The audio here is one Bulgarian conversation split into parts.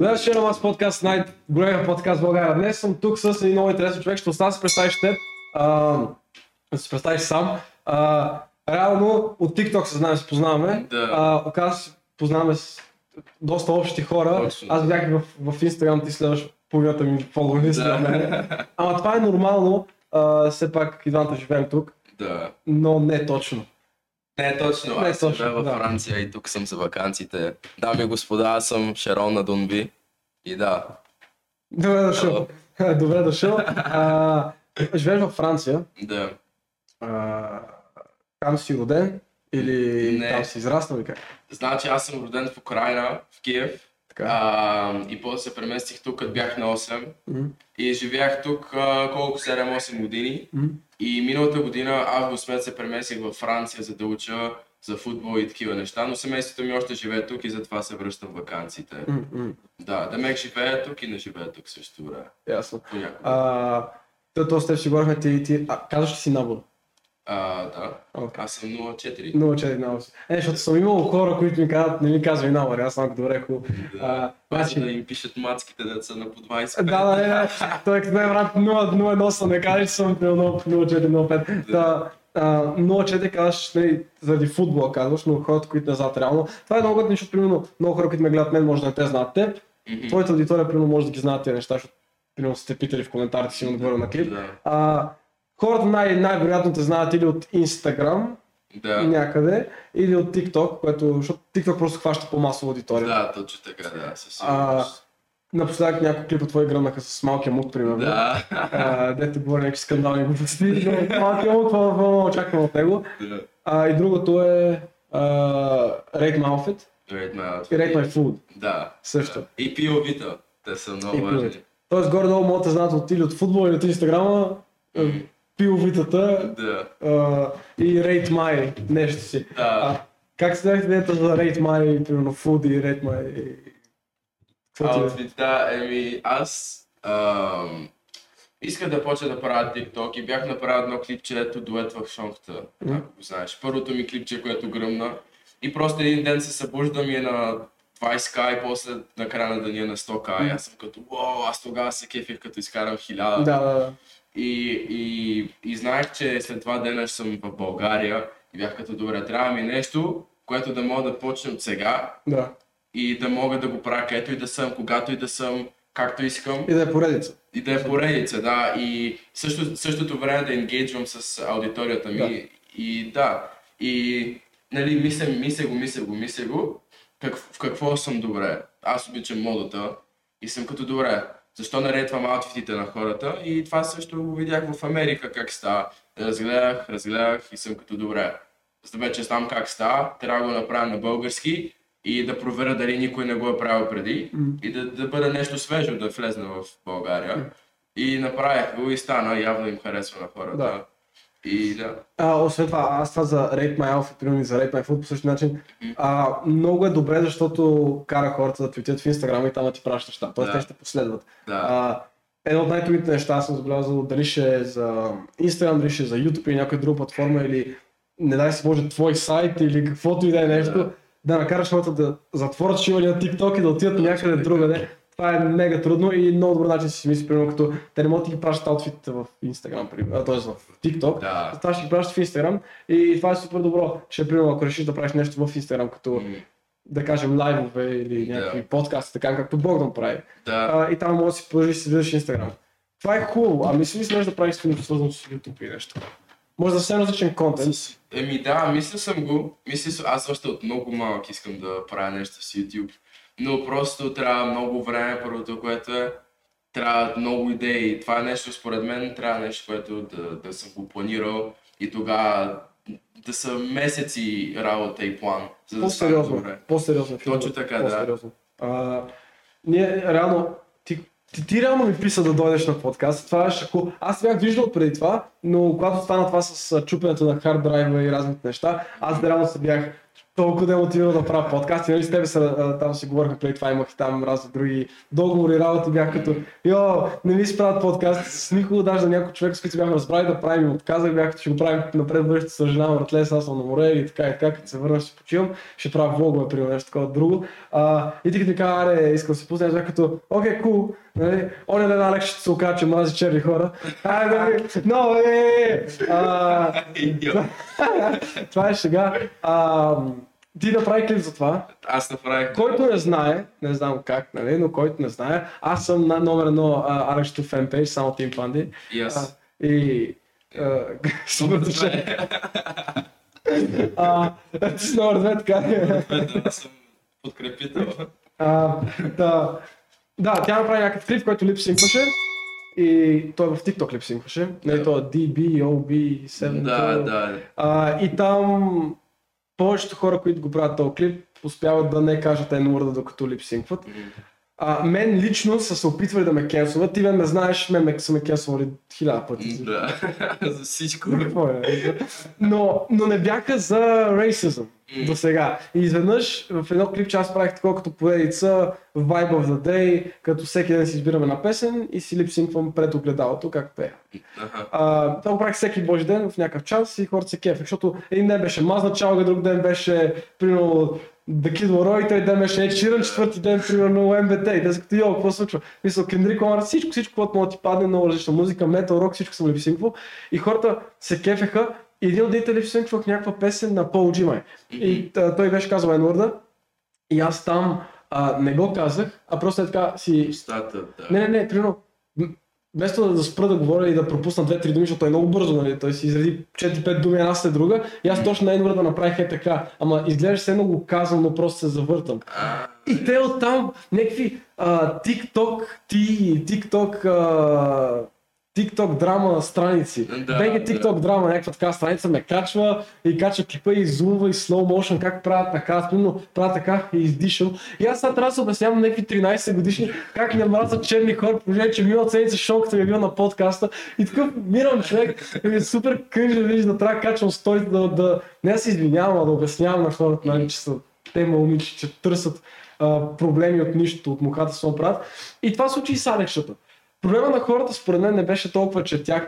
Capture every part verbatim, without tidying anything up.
Гледаш на Маса подкаст, най-големия подкаст в България. Днес съм тук с един много интересен човек, ще остана да се представиш теб, а, да се представиш сам. А, реално от TikTok се знаем, се познаваме. Да. Оказва се, познаваме с доста общи хора. Точно. Аз бях в, в Instagram, ти следваш половината ми фолоуниста да. На мен. Ама това е нормално, а, все пак и двамата живеем тук, да. Но не точно. Не точно, аз съм във да. Франция и тук съм за ваканциите. Дами и господа, аз съм Шерон Адунби и да. Добре дошъл. Добре дошъл. А, живееш във Франция. Да. А, там си роден или не. Там си израснал или как? Значи аз съм роден в Украина, в Киев. А, и после се преместих тук, като бях на осем mm-hmm. и живях тук а, колко седем-осем години mm-hmm. и миналата година август месец се преместих във Франция, за да уча за футбол и такива неща, но семейството ми още живее тук и затова се връщам в ваканциите. Mm-hmm. Да, да ме живее тук и не живее тук също време. Ясно. Тото с теб си говорихме, ти, ти казваш ли си набор? А, да, okay. Аз съм нула четири. нула четири, е, защото съм имал хора, които ми казват, не ми казвай номер, аз съм добре хубаво. Да, значи... да им пишат мацките деца на по двайсет и пет. Да, да, да, той като ме врат нула едно съм, не казваш, че съм нула четири нула пет. Да. Uh, нула четири казваш, не, заради футбола казваш, но хората, които не знаят реално. Това е много гъдно, защото примерно много хора, които ме гледат мен, може да не те знаят теб. Mm-hmm. Твоята аудитория, примерно, може да ги знаят тези неща, защото примерно сте питали в коментарите си, отговоря на клип. Да. Uh, Хората най- най-вероятно те знаят или от Instagram да. Някъде, или от TikTok, което, защото TikTok просто хваща по-масова аудитория. Да, точно така, да, със сигурност. Напоследък някои клипа твои гръмнаха с малкия мук, примерно. Да. А, дето говори някакви скандални глупости, но малкия мук, това много очаквам от него. Да. А, и другото е а, Rate My Outfit Rate My Outfit. и Rate My Food. Да. Също. И пи о ви-та, те са много важни. Тоест горе-долу могат да знаят от, или от футбола, или от Instagram. Mm. Пиловитата да. uh, и Rate My нещо си. Да. А, как се дадахте днета за Rate My, примерно Food и Rate My? Outfit, да, еми аз uh, исках да почна да правя TikTok и бях направил едно клипче, ето дует в Шонката, mm-hmm. ако го знаеш. Първото ми клипче, което гръмна и просто един ден се събуждам и е на двайсет хиляди и после на края на деня на сто хиляди. Mm-hmm. Аз съм като, уау, аз тогава се кефих като изкарам хиляда. Да, да. И, и, и знаех, че след това ден ще съм в България и бях като добре, трябва ми нещо, което да мога да почнем от сега да. И да мога да го правя където и да съм, когато и да съм, както искам. И да е поредица. И да е поредица, да. И също, същото време да енгейджвам с аудиторията ми. Да. И да, и нали, мисля, мисля го, мисля го, мисля го, как, в какво съм добре. Аз обичам модата и съм като добре. Защо наредвам аутфитите на хората и това също го видях в Америка как става. Разгледах, разгледах и съм като добре. За да вече знам как става, трябва да го направя на български и да проверя дали никой не го е правил преди mm. и да, да бъде нещо свежо да влезна в България. Mm. И направих го и стана, явно им харесва на хората. Да. И да. А, освен това, аз това за Rate My Outfit, примерно за Rate My Food по същия начин, mm-hmm. а, много е добре, защото кара хората да твитят в Инстаграм и там да ти пращат неща, т.е. да. Те ще последват. Да. А, едно от най-трудните неща аз съм забелязал, дали ще е за Инстаграм, дали ще е за YouTube или някоя друга платформа или не дай си може твой сайт или каквото и да е нещо, да, да накараш хората да затворят шива на TikTok и да отидат да, някъде да. Другаде. Това е мега трудно и много добър начин си мисли, примерно като те не могат да ги пращат аутфитите в Instagram, а, т.е. в TikTok, да. Това ще ги пращат в Instagram и това е супер добро, ще примерно ако решиш да правиш нещо в Instagram, като mm. да кажем лайвове или някакви yeah. подкасти, така както Богдан прави да. А, и там може да си продължиш да си видиш Instagram. Това е хубаво, а мислиш ли да правиш нещо свързано с YouTube и нещо? Може да съвсем различен контент. Еми да, мисля съм го, мисля, аз още от много малък искам да правя нещо с YouTube. Но просто трябва много време, първото, което е, трябва много идеи. Това е нещо, според мен, трябва нещо, което да, да съм го планирал и тогава да са месеци работа и план, за да стане добре. По-сериозно. Точно така, да. А, ние, реално, ти, ти, ти реално ми писа да дойдеш на подкаст. Това е шако. Аз бях виждал преди това, но когато стана това с чупенето на хард драйва и разните неща, аз реално се бях толкова ден отива да правя подкаст. И нали с тебе са, там си говорихме преди това, имах там разни други договори, работи, бях като йо, не ми си правят подкаст с никого, даже на някой човек, с който бяхме разбрали да правим и отказах, бях като ще го правим напред бъдеще с жена, братле, сега съм на море и така и така, като се върна ще почивам, ще правя влогове, примерно нещо такова друго. А, и ти като ми каза, аре, искам да се пусна, бях като окей, okay, кул, cool. Нали, оня ден Алекс ще се окаже, че мрази черни хора. Ай, нали, но е! Това е шега. А, ти направи клип за това. Аз направих. Който не знае, не знам как, нали, но който не знае, аз съм на номер едно Алекс фенпейдж, само Team Fundy. И аз. И... Супер душе. Ти си номер две, така ли? Аз съм подкрепител. Да, тя направи някакъв клип, който липсинкваше и той в TikTok липсинкваше. Нали, това Ди Би О Би седем. Да, да. А, и там повечето хора, които го правят този клип, успяват да не кажат N-word, докато липсинкват. А, мен лично са се опитвали да ме кенсуват. Ти ме знаеш, мен са ме кенсували хиляда пъти. Да, за всичко. Но, но не бяха за рейсизъм до сега. И изведнъж в едно клипче аз правих такова като поредица Vibe of the Day, като всеки ден си избираме на песен и си липсинквам пред огледалото как пея. Това го правих всеки божи ден в някакъв час и хората се кефех, защото един ден беше мазна чалга, друг ден беше примерно The Kid Laroi, той ден беше Ed Sheeran, четвърти ден примерно Ем Бе Те и тези като йо, какво случва? Мисля, Kendrick Lamar, всичко, всичко, което мога ти падне, много различна музика, метал, рок, всичко съм липсинквал и хората се кефеха. И един от дните липсинквах някаква песен на Пол Джимай. И а, той беше казал N-word-а и аз там а, не го казах, а просто е така си... Устата, да. Не, не, не, примерно, вместо да спра да говоря и да пропусна две-три думи, защото е много бързо, нали, той си изреди четири-пет думи една след друга и аз точно на N-word-а направих е така, ама изглеждаше се едно го казвам, но просто се завъртам. И те оттам някакви а, TikTok, ти, TikTok... А... TikTok драма страници. Да, Беги TikTok да. Драма, някаква така страница ме качва и качва клипа и изумва и slow motion, как правят така, спомно правят така и издишам. И аз сега трябва да се обяснявам някакви тринайсет годишни, как не мразят черни хора, понеже че минал ценица Шонката ми е бил на подкаста и такъв мирам човек, е супер къжа, виж да трябва да качвам сторите, да, да не да се извинявам, а да обяснявам на хората, нали, че са те малумичи, че търсят а, проблеми от нищото, от мухата се оправят. И това случи и с Алекшата. Проблема на хората според мен не беше толкова, че тя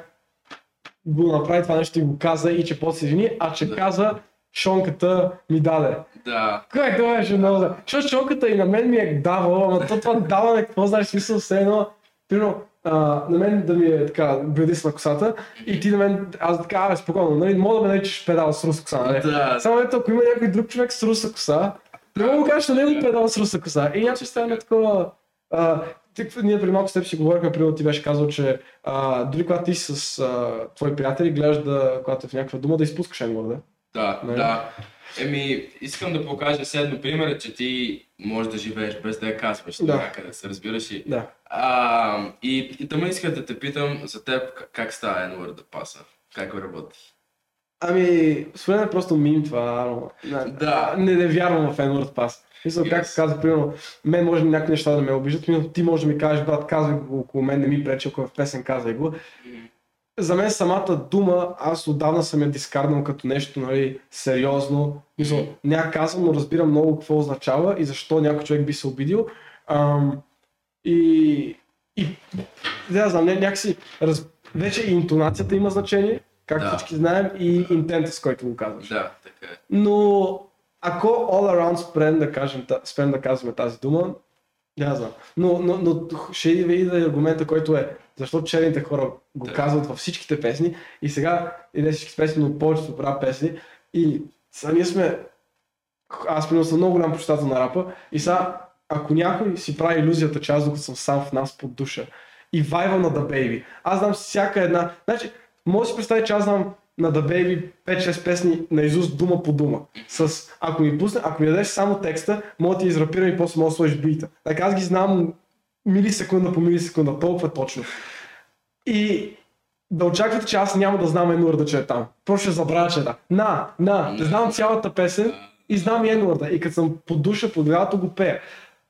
го направи това нещо и го каза и че после се извини, а че да. Каза Шонката ми даде. Да. Как това беше много да. Защото Шонката и на мен ми е давала, но то това дава какво знаеш смисъл все едно. Примерно, на мен да ми е така бредис на косата и ти на мен, аз така, абе спокойно, нали, мога да ме наричаш педал с руса коса, нали? Да. Само ето, ако има някой друг човек с руса коса, не мога да кажеш на него педал с руса коса и някой ще стане такова... А, Тък, ние при малко с теб си говорихме, примерно ти беше казал, че а, дори когато ти си с а, твои приятели гледаш да, когато е в някаква дума, да изпускаш едно, да? Да, не? Да. Еми, искам да покажа следно пример, че ти можеш да живееш без да я казваш да. Някъде, се разбираш и... Да. А, и, и тъм исках да те питам за теб как става N-word да паса, как работи? Ами, според мен е просто мим това, но... Да. Не, не вярвам в N-word пас. Мисля, yes. Както каза, примерно, мен може някакви неща да ме обиждат, но ти може да ми кажеш, брат, казвай го около мен, не ми пречи, ако е в песен, казвай го. За мен самата дума, аз отдавна съм я дискарднал като нещо, нали, сериозно. Мисля, няма казвам, но разбирам много какво означава и защо някой човек би се обидил. Ам, и... и... Да, знам, не, някакси... Раз... Вече и интонацията има значение, както да. Всички знаем, и интента, с който го казваш. Да, така е. Но... Ако all around спрем да, кажем, спрем да казваме тази дума, не знам, но, но, но ще иде и аргумента, който е защо черните хора го да. Казват във всичките песни и сега и не всички песни, но повечето правят песни и сега ние сме, аз приносно съм много голям почитател на рапа и сега ако някой си прави илюзията, че аз докато съм сам в нас под душа и вайва на The Baby, аз знам всяка една, значи може да си представи, че аз знам на The Baby пет-шест песни наизуст дума по дума. С ако ми пусне, ако ми дадеш само текста, мога да ти израпирам и после мога да сложиш бита. Така аз ги знам милисекунда по милисекунда, толкова точно. И да очаквате, че аз няма да знам N-word-а, че е там. Просто ще забравя, че е там. На, на, да знам цялата песен и знам и N-word-а. И като съм под душа, под гледато го пея.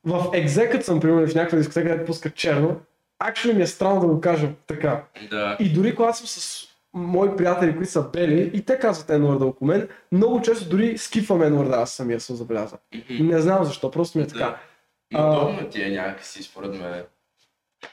В екзекът съм, примерно в някаква дискотека, където пуска черно, actually ми е странно да го кажа така. Да. И дори когато съм с мои приятели, които са пели, и те казват N-word около мен, много често дори скифвам N-word, аз самия съм забелязан. Mm-hmm. Не знам защо, просто ми е така. Да. А... Удобно ти е някакси, според мен.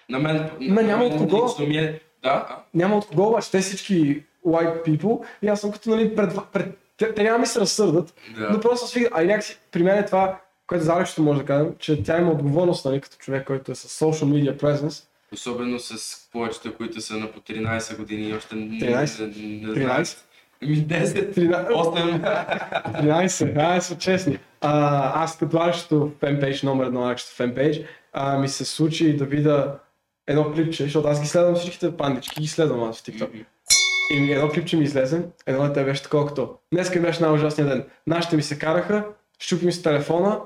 На мен... На, няма от кого. Е... Да? Няма от кого, обаче те всички white people, и аз съм като, нали, пред... пред... Те, те няма ми се разсърдат, да. Но просто свига, а и някакси, при мен е това, което Заречето може да кажем, че тя има отговорност, нали, като човек, който е с social media presence. Особено с повечето, които са на по тринайсет години и още не знаят. Ами десет, тринайсет, осем, тринайсет, аз са честни. А, аз като Заречето фенпейдж, номер едно Заречето фенпейдж, ми се случи да видя едно клипче, защото аз ги следвам всичките пандички, ги следвам аз в TikTok. Mm-hmm. И едно клипче ми излезе, едно на те беше такова като днеска беше най-ужасния ден. Нашите ми се караха, щупи ми с телефона,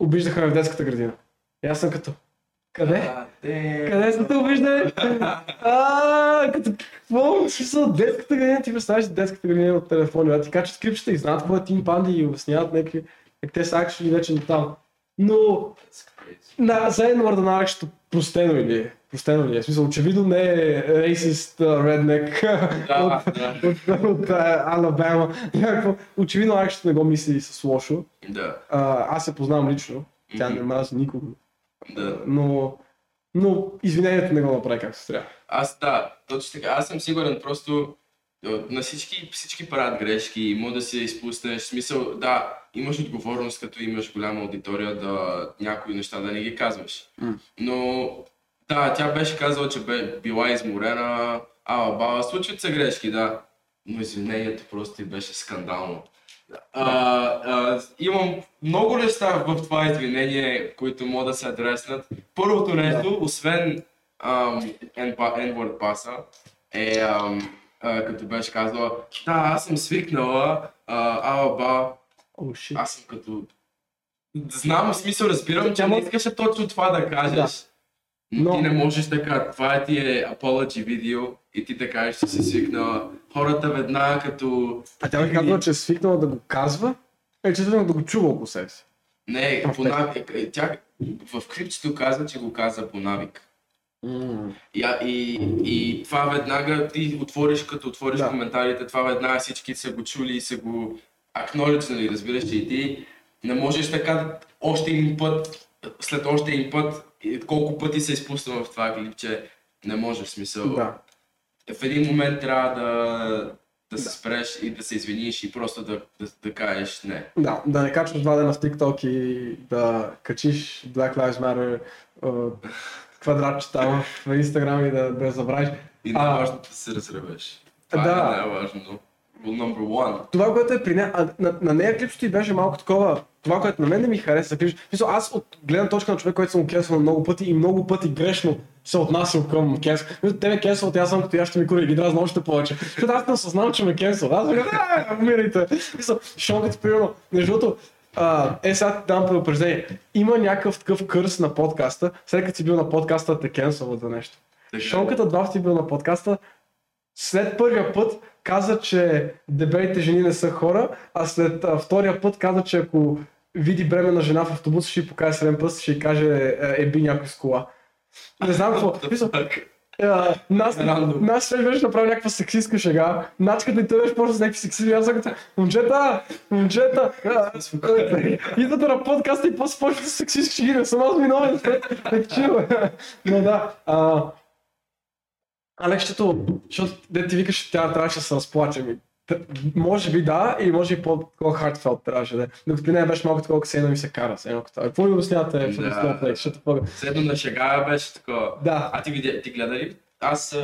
обиждаха ме в детската градина. И аз съм като... Къде? А, де... Къде са те обиждали? Ааа, като какво? Смисъл, детската градина, ти представиш детската градина от телефона, ти качат клипчета и знаят какво е Тим Панди и обясняват някакви... Как те са акшли вече натам. Но... На, за N-word на Ръкшето простено или е? Простено ли е? В смисъл, очевидно не е racist redneck от, да, от, да. от, от Алабама. Някакво. Очевидно Ръкшето не го мисли с лошо. Да. А, аз се познавам лично. Тя не мрази никого. Да. Но, но извинението не го направи както се трябва. Аз да, точно така. Аз съм сигурен, просто на всички, всички правят грешки, може да се изпуснеш. В смисъл, да, имаш отговорност, като имаш голяма аудитория, да някои неща да не ги казваш. Mm. Но да, тя беше казала, че бе, била изморена, ала бала, случват се грешки, да. Но извинението просто и беше скандално. А, а, имам много неща в това извинение, които могат да се адреснат. Първото нещо, yeah. освен N-word паса, е ам, а, като беше казала, да, аз съм свикнала, алаба, oh, аз съм като... Знам, смисъл, разбирам, че не искаше точно това да кажеш. Yeah. Но... Ти не можеш така, това ти е apology видео и ти да кажеш, че си свикнала. Хората веднага като... А тя ми казва, че е свикнала да го казва? Е, че да го чува около себе си? Не, а, по навик. Тя в клипчето казва, че го каза по навик. Mm. И, и, и това веднага ти отвориш, като отвориш да. коментарите, това веднага всички са го чули и са го акноличнали, разбираш, и ти не можеш така още един път, след още един път, колко пъти се изпуснал в това клипче, не може, в смисъл. Да. В един момент трябва да, да се да. спреш и да се извиниш и просто да, да, да кажеш не. Да, да не качваш два дена в TikTok и да качиш Black Lives Matter квадратчета в Instagram и да, да забравиш. И най-важното да се разревеш. Това да. е най-важно. Number one. Това, което е при нея, а, на, на нея клипчето и беше малко такова, това, което на мен не ми хареса клипчето. Мисля, аз от гледна точка на човек, който съм кенсъл много пъти и много пъти грешно се отнасял към кенсъл. Мисля, те ме кенсълват, аз съм като я ще ми кури и ги дразна още повече. Защото аз не осъзнавам, че ме кенсъл. Аз бях, ааа, умирайте. Мисля, Шонката, примерно, междуто, а, е сега ти дам предупреждение. Има някакъв такъв кърс на подкаста, след като си бил на подкаста, те кенсълват за нещо. Шонката два ти бил на подкаста, след първия път каза, че дебелите жени не са хора, а след а, втория път каза, че ако види бременна жена в автобуса, ще ѝ покаже среден пръст, ще ѝ каже еби някой с кола. Не знам какво. Uh, нас, нас ще беше направил някаква сексистка шега, начката и той беше просто с някакви сексисти, аз съм като момчета, момчета, идвате на подкаста и после почвате с сексистка шеги, съм аз виновен, так чил. Но да. Uh, Алексчето, защото де ти викаш, тя трябваше да се разплаче. Може би да, и може и по-такова хартфелт трябваше да е. Докато при нея беше малко такова, се едно ми се кара с едно като. Какво ми обяснявате? Да, да, да. Седно на шега беше такова. Да. А ти, видя, ти гледа ли? Аз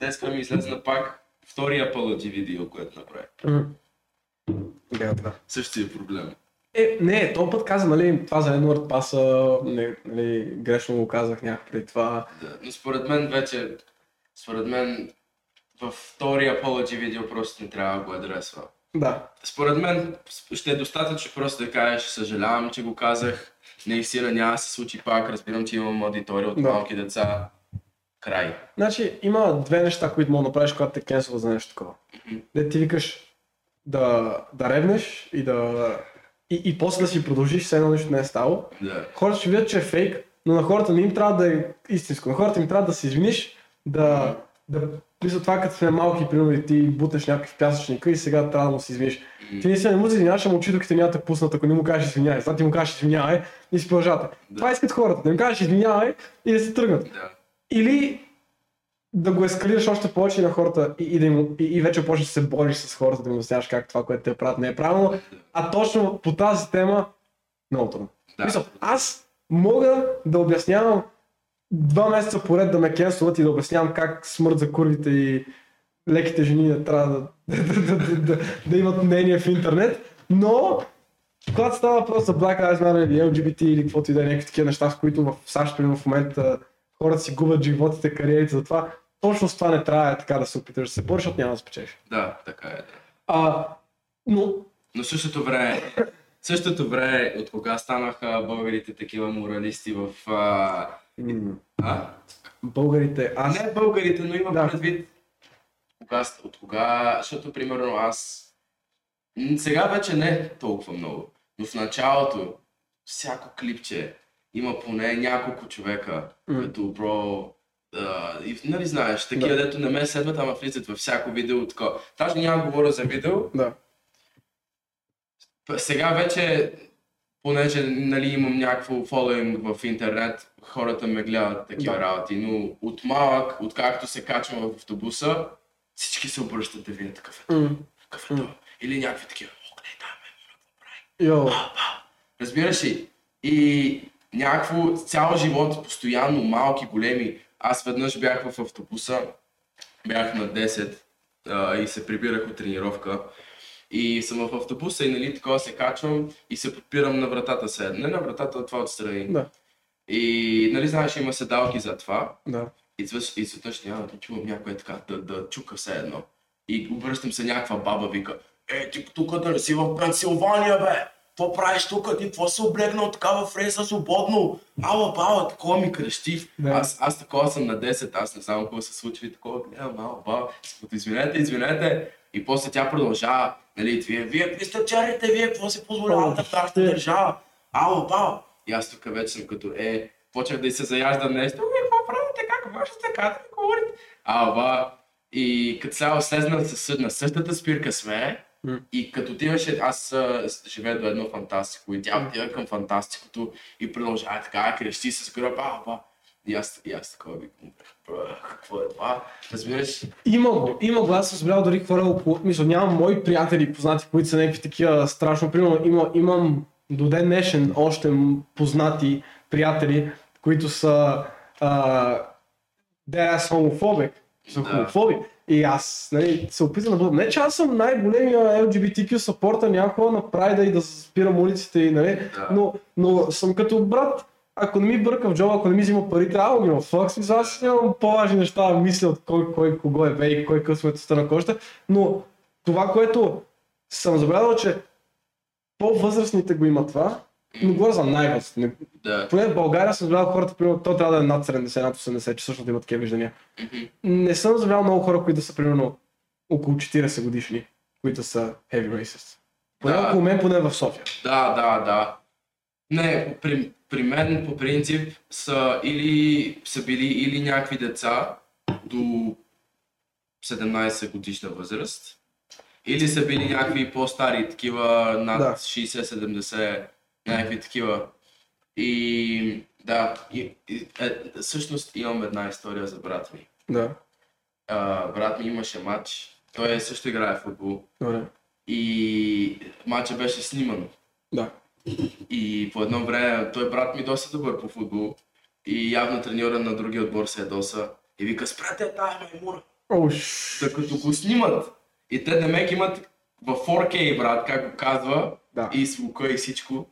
днеска ми излезна пак втория пълъти видео, което направих. Mm. Да, да. Същия проблем. Е, не, този път каза, нали, това за N-word паса, нали, грешно го казах някакви това. Да, но според мен вече... Според мен във втория apology видео просто не трябва да го адресва. Да. Според мен ще е достатъчно просто да кажеш, съжалявам, че го казах, наистина няма да се случи пак, разбирам, че имам аудитория от да. малки деца. Край. Значи има две неща, които мога да направиш, когато те кенсъл за нещо такова. Mm-hmm. Де ти викаш да, да ревнеш и да... И, и после да си продължиш, все едно нещо не е стало. Да. Хората ще видят, че е фейк, но на хората не им трябва да е истинско. На хората им трябва да се извиниш, да, да Мисля, това като сме малки, примерно, ти буташ някакви в пясъчника и сега трябва да се извиниш. Mm. Ти не се не му извиняваш, ама очи, докато няма те пуснат, ако не му кажеш извинявай, сега ти му кажеш извинявай и си продължавате. Да. Това искат хората, да им кажеш извинявай и да се тръгнат. Да. Или да го ескалираш още повече на хората и, и, да им, и, и вече почнеш да се бориш с хората, да им обясняваш как това, което те правят не е правилно, а точно по тази тема много трудно. Да. Мисля, аз мога да обяснявам два месеца поред да ме кенсуват и да обяснявам как смърт за курвите и леките жени не трябва да, да, да, да, да, да имат мнение в интернет, но когато става въпрос за Black Lives Matter или Ел Джи Би Ти или каквото и да е някакви такива неща, в които в САЩ примерно в момента хората си губят животите, кариерите за това, точно с това не трябва така да се опиташ да се бориш, защото няма да спечеш. Да, така е. Да. А, но... но същото време, същото време, от кога станаха българите такива моралисти в... А... А? Българите, аз... Не българите, но имам да. Предвид кога, от кога, защото примерно аз сега вече не толкова много, но в началото всяко клипче има поне няколко човека, mm. като бро, да, и нали знаеш, такива да. Дето не ме следват, ама влизат във всяко видео, така. Даже няма говоря за видео, да. Сега вече понеже нали, имам някакво фолоинг в интернет, хората ме гледат такива да. Работи, но от малък, откакто се качвам в автобуса, всички се обръщат да видят какъв е това, mm. какъв е това. Mm. Или някакви такива, ок, не, да, ме, какво прави? Разбираш ли? И някакво цял живот, постоянно, малки, големи. Аз веднъж бях в автобуса, бях на десет а, и се прибирах от тренировка. И съм в автобуса и нали такова се качвам и се подпирам на вратата се. Не на вратата, а това отстрани. Да. И нали знаеш, има седалки за това. Да. И изведнъж няма да чувам някой така да, да чука все едно. И обръщам се някаква баба вика. Е, ти тук да не си в Пенсилвания, бе! Какво правиш тук? Ти какво се облегнал такава фрейса свободно? Ала бала, такова ми крещи. Да. Аз, аз такова съм на десет, аз не знам какво се случва такова. Гледам, ала бала, извинете, извинете. И после тя продължава, нали, вие, вие пистачарите, вие какво се позволявате в тази държава? Ало, бао! И аз тук вече съм като е, почнах да и се заяждам нещо, вие какво правите, как ваша така да ми говорите? Ало, бао! И като сега слезна на същата спирка сме, mm. и като отиваше, аз живея до едно фантастико, и тя отива към фантастикото и продължава така, крещи с гръб, ало, бао! И аз, и аз такова викам, какво е това? Разбираш? Има го, има го, аз съм забелял дори хора около, мисля, нямам мои приятели познати, които са някакви такива страшно, примерно има, имам до ден днешен още познати приятели, които са да, хомофобик, са хомофоби. И аз нали, се опитам да бъдам, не че аз съм най-големия Ел Джи Би Ти Кю сапорта някога на прайда и да спирам улиците и нали, да. но, но съм като брат. Ако не ми бърка в джоба, ако не ми взима парите, ало ги има факс, мисля, аз имам по-важни неща да мисля от кой, кой кого е бе и кой късметостта на коща, но това, което съм забелязал, че по-възрастните го има това, но говоря за най-възрастните. Да. Поне в България съм забелязал хората, примерно, той трябва да е над седемдесет, над осемдесет, че всъщност имат такива виждания. Mm-hmm. Не съм забелязал много хора, които са примерно около четирийсет годишни, които са heavy racists. Поне да. Около мен, поне в София. Да, да, да. Не, при, при мен по принцип са или са били или някакви деца до седемнайсет годишна възраст, или са били някакви по-стари, такива над да. шейсет седемдесет, някакви такива. И да, и, и, е, всъщност имам една история за брат ми. Да. А, брат ми имаше матч, той също играе в футбол. Добре. И матчът беше сниман. Да. И по едно време, той брат ми доста добър по футбол и явно треньора на другия отбор се ядоса и вика спрете тая маймура, докато го снимат и те демек имат в фор кей брат, как го казва да. И звука и всичко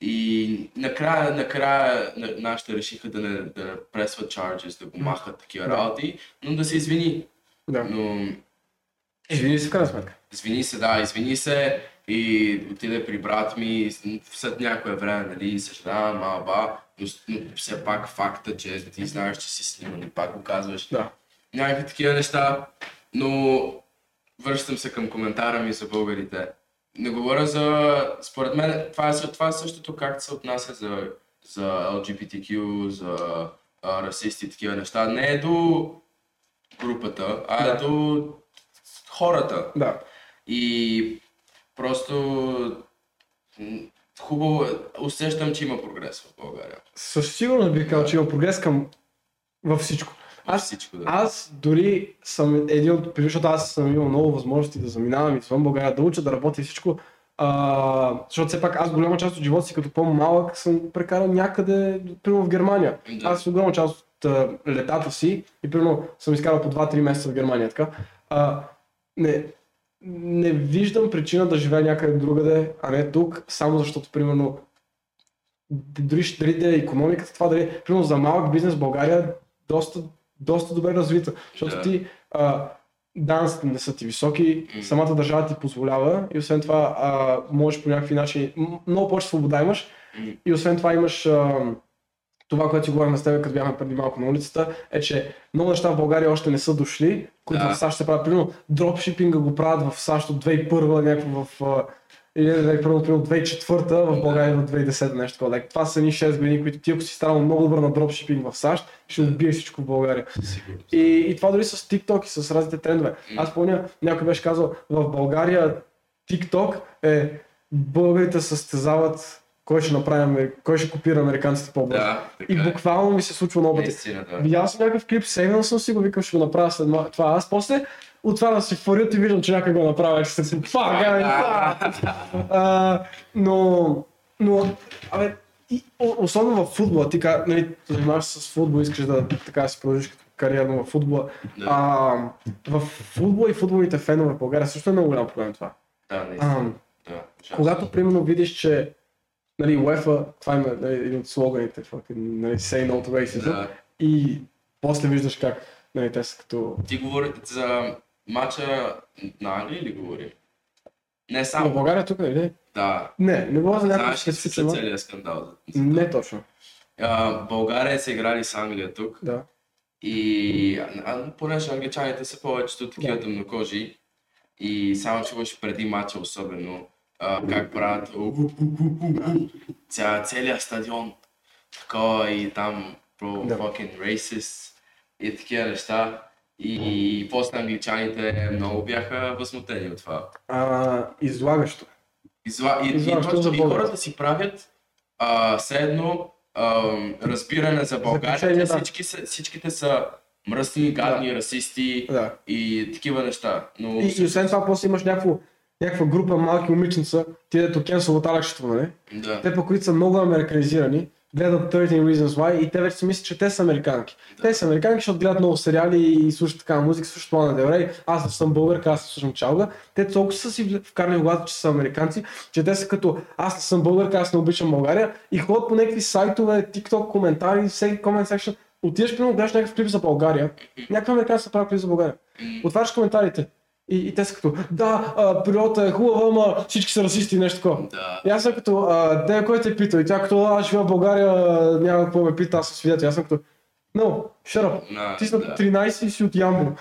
и накрая, накрая нашите решиха да не да пресват charges, да го махат такива да. Работи, но да се извини да. Но... Извини се в крайна сметка. Извини се, да, извини се. И отиде при брат ми, след някое време, нали, съжалявам, аба, но, но все пак факта, че ти знаеш, че си сниман и пак го казваш. Да. Някакви такива неща, но връщам се към коментара ми за българите. Не говоря за... Според мен това е, това е същото как се отнася за, за Ел Джи Би Ти Кю, за а, расисти и такива неща. Не е до групата, а да. до хората. Да. И просто хубаво усещам, че има прогрес в България. Със сигурност бих казал, да. че има прогрес към във всичко. Аз, всичко да. аз дори съм един от, защото аз съм имал много възможности да заминавам извън България, да уча, да работя и всичко. А, защото все пак аз голяма част от живота си като по-малък съм прекарал някъде, примерно в Германия. Да. Аз голяма част от а, летата си и примерно съм изкарал по два-три месеца в Германия. Така. А, не, не виждам причина да живея някъде другаде, а не тук, само защото примерно дори дали да е икономиката, това дали примерно за малък бизнес в България доста, доста добре развита, защото да. ти а, данците не са ти високи, mm. самата държава ти позволява и освен това а, можеш по някакви начини, много повече свобода имаш mm. и освен това имаш а, това, което си говорим с теб, като бяхме преди малко на улицата, е, че много неща в България още не са дошли, които да. в САЩ се правят. Примерно дропшипинга го правят в САЩ от две хиляди и първа, някакво в или примерно две хиляди и четвърта, в България от две хиляди и десета, нещо такова. Това са ни шест години, които ти ако си станал много добър на дропшипинг в САЩ, ще отбие всичко в България. И, и това дори с TikTok и с разните трендове. Аз помня, някой беше казал, в България TikTok е българите състезават кой ще направим, кой ще копира американците по-бързо. Да, и буквално ми се случва на опити. Да. Видял съм някакъв клип, сегнал съм си го, викам, ще го направя след това. Аз после отварям си форят и виждам, че някой го направя. Ще съм фак, но, но, абе, и, особено в футбола, ти нали, занимаваш с футбол, искаш да така си продължиш кариерно в футбола. Да. А, в футбола и футболните фенове в България също е много голям проблем това. Да, наистина. Да, когато, примерно, видиш, че нали, UEFA, това има нали, един от слоганите, нали, say no to racism, да. и после виждаш как нали, те са като... Ти говори за матча на Англия или говори? Не само. В България тук или? Да. Не, не говоря за някакъв специфичен. Знаеш ли целият скандал? Не точно. А, България са играли с Англия тук. Да. И а, понеже англичаните са повечето такива тъмнокожи и само че беше преди матча особено, Uh, как правят ця, целият стадион такова и там pro да. fucking racist и такива неща и, и после англичаните много бяха възмутени от това. Uh, излагащо. Изла... И, излагащо и, точно, и хората си правят uh, седно uh, разбиране за България, всички са, всичките са мръсни, гадни, да. расисти да. и такива неща. Но... И, и освен това после имаш някакво някаква група малки момиченца, ти дето кенсълват алекшето, нали? Да. Те по които са много американизирани, гледат thirteen reasons why и те вече си мислят, че те са американки. Да. Те са американки, защото гледат много сериали и слушат такава музика, слушат това на Деврей, аз съм българка, аз слушам чалга. Те толкова са си вкарни в главата, че са американци, че те са като аз не съм българка, аз не обичам България и ходят по някакви сайтове, TikTok коментари, всеки комент секшн. Отидеш примерно, гледаш някакъв клип за България, някаква американца прави клип за България. Отваряш коментарите. И, и те са като, да, а, природата е хубава, ама всички са расисти и нещо такова. Да. И аз съм като, а, те, кой те е питал? И тя като, аз живея в България, няма какво ме пита, аз съм свидетел. Аз съм като, no, shut up, no, ти си на тринайсет и си от Ямбо.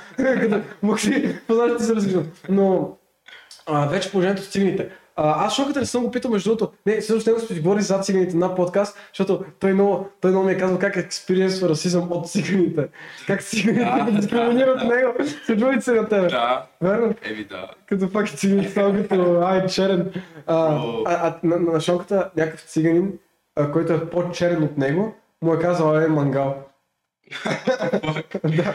Макси, познаваш, ти се различам. Но а, вече положението с циганите. А, аз Шонката не съм го питал между другото, не, всъщност него сме говорили за циганите на подкаст, защото той много, той много ми е казал как експириенсва расизъм от циганите. Как циганите дискриминират него, се чуват се на тебе. Да, верно? Еми да. Като пак циганите само като ай черен. А, а, а на, на Шонката някакъв циганин, а, който е по-черен от него, му е казал ай мангал. Да.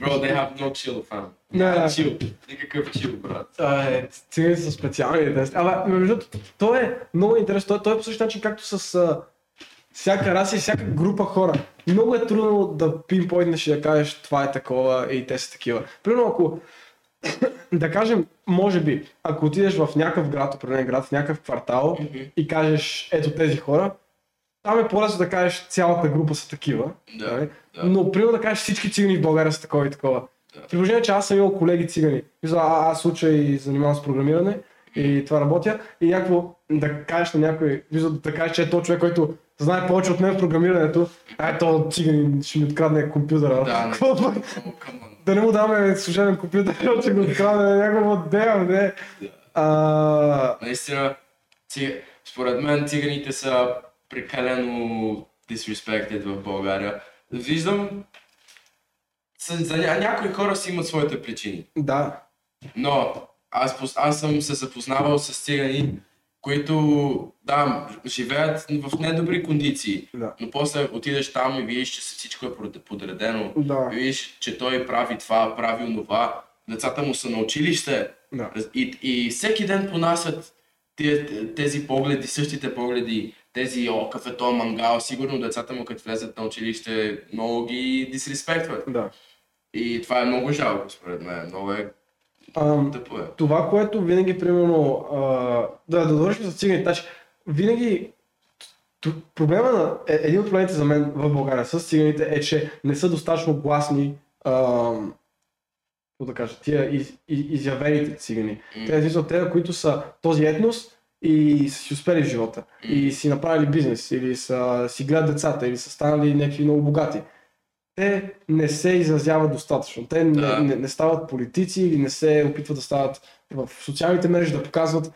Bro, they have no chill, fam. Nah, chill. Никакъв chill, брат. Ай, цигани са специални тест. Абе, между другото, то е много интересно. Той е по същия начин, както с а, всяка раса и всяка група хора. Много е трудно да пинпойнеш и да кажеш това е такова и те са такива. Примерно ако, да кажем, може би, ако отидеш в някакъв град, определен град, в някакъв квартал mm-hmm. и кажеш ето тези хора, там е по-лесно да кажеш цялата група са такива, да, да. но примерно да кажеш всички цигани в България са такова и такова. Да. При положение, че аз съм имал колеги цигани, а, аз уча и занимавам с програмиране и това работя и някакво да кажеш на някой, да кажеш, че е то човек, който знае повече от мен в програмирането, а е то цигани ще ми открадне компютъра. Да, не. Да не му даме служебен компютър, че го открадне някакво отдея, не. А... Наистина, цигани, според мен циганите са прекалено disrespected в България. Виждам за някои хора си имат своите причини. Да. Но аз, аз съм се запознавал с цигани, които да, живеят в недобри кондиции, да. Но после отидеш там и видиш, че всичко е подредено, да. Видиш, че той прави това, прави онова, децата му са на училище, да. и, и всеки ден понасят тези погледи, същите погледи, тези о, кафето, мангал, сигурно децата му като влезат на училище много ги дисреспектват. Да. И това е много жалко според мен, много е... Ам, това, което винаги, примерно, а, да, да довършим за циганите, значи, винаги проблема на, е, един от проблемите за мен в България с циганите е, че не са достатъчно гласни, ам, да кажа, тия из, из, изявените цигани. Mm. Те измислят тези, които са този етнос и са си успели в живота, mm. и си направили бизнес, или са си гледат децата, или са станали някакви много богати. Те не се изразяват достатъчно, те да. не, не, не стават политици или не се опитват да стават в социалните мрежи да показват,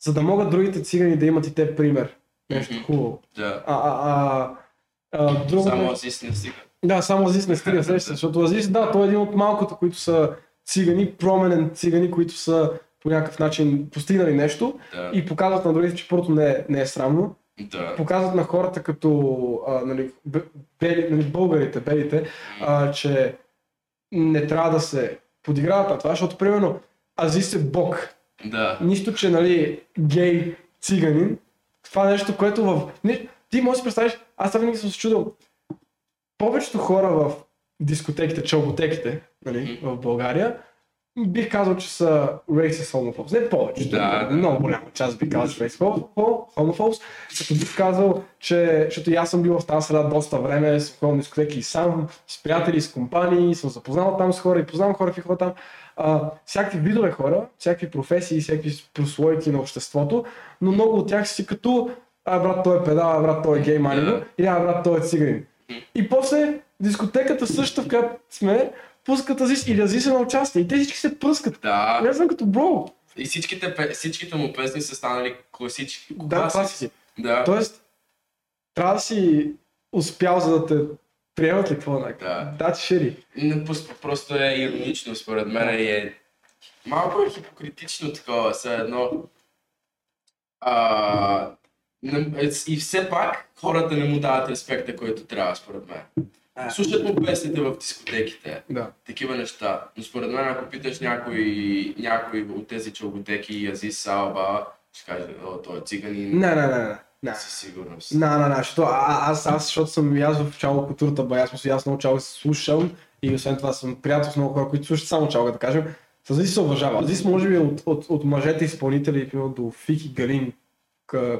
за да могат другите цигани да имат и те пример. Нещо mm-hmm. хубаво. Да. А, а, а, а, друго... Само Азис не стига. Да, само Азис не стига, среща, защото Азис, да, той е един от малкото, които са цигани, променен цигани, които са по някакъв начин постигнали нещо да. И показват на другите, че първото не, не е срамно. Да. Показват на хората като а, нали, бели, нали, българите, белите, а, че не трябва да се подиграват на това, защото примерно Азис е бог. Да. Нищо, че нали, гей циганин, това нещо, което в... Не, ти можеш да си представиш, аз винаги съм се чудил, повечето хора в дискотеките, чалботеките нали, в България, бих казал, че са racist homophobes. Не повече, да, много голяма част бих казал, че racist homophobes. Като бих казал, че, защото и аз съм бил в тази среда доста време, съм ходил на дискотеки и сам, с приятели, с компании, съм запознал там с хора и познавам хора, какви хора там. А, всякакви видове хора, всякакви професии, всякакви прослойки на обществото, но много от тях си като а брат той е педал, а брат той е гей манино, и а брат той е циганин. И после дискотеката същата, в която сме, пускат Азис или Азис е на участие и те всички се пръскат. Да. Не знам като бро. И всичките, всичките му песни са станали класически. Да, класики. Да. Тоест, трябва да си успял, за да те приемат ли какво на да. Да, шири. Просто е иронично според мен и е малко е хипокритично такова, все едно. А... И все пак хората не му дават респекта, който трябва според мен. Слушат му песните в дискотеките, да. Такива неща, но според мен ако питаш някой, някой от тези чалготеки, Азис, Салба, ще каже, о, той е циганин. Не, не, не, не. Със сигурност. Не, не, не, защото а, аз, аз, защото съм и аз в чалга културата, бая, аз съм много чалга слушам и освен това съм приятел с много хора, които слушат само чалга, да кажем. С Азис се уважава. Азис може би от, от, от мъжете изпълнители, примерно до Фики, Галин,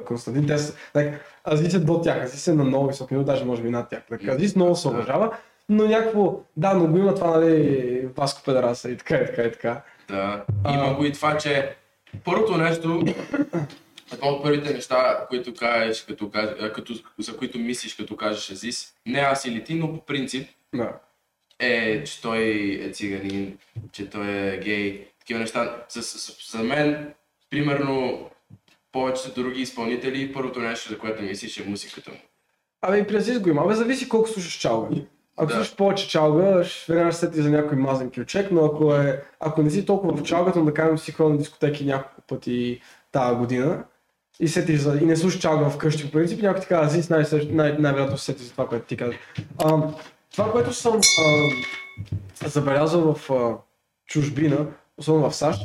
Константин, те са, так, Азис е до тях, Азис е на много висок ниво, даже може би над тях, так, Азис много се уважава, но някакво, да, но го има това, нали, Паско педераса и така, и така, и така. Да, има го и това, че първото нещо, едно от първите неща, които кажеш, като, като, за които мислиш, като кажеш Азис, не аз или ти, но по принцип да. Е, че той е циганин, че той е гей, такива неща. За, за, за мен, примерно, повечето други изпълнители, първото нещо, за което мислиш е музиката му. Абе и през го има, абе зависи колко слушаш чалга. Ако да. Слушаш повече чалга, веднага ще сети за някой мазен кючек, но ако, е, ако не си толкова в чалгата, да кажем си ходя на дискотеки няколко пъти тази година и, сетиш за, и не слушаш чалга вкъщи по принцип, някой ти казва Азис, най-вероятно най- най- най- се сети за това, което ти казва. А, това, което съм а, забелязал в а, чужбина, особено в САЩ,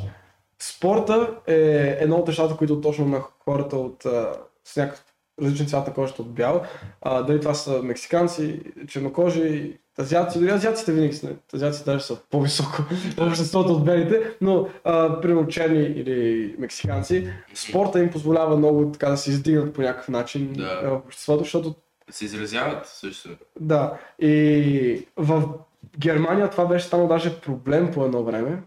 спорта е едно от нещата, които точно на хората от а, с някакъв различен цвят на кожата от бял, а, дали това са мексиканци, чернокожи, азиаци, дори азиаците винаги са, азиаците даже са по-високо в обществото от белите, но а, примерно черни или мексиканци, спорта им позволява много така да се издигнат по някакъв начин да. В обществото, защото... Се изразяват също. Да, и в Германия това беше станало даже проблем по едно време,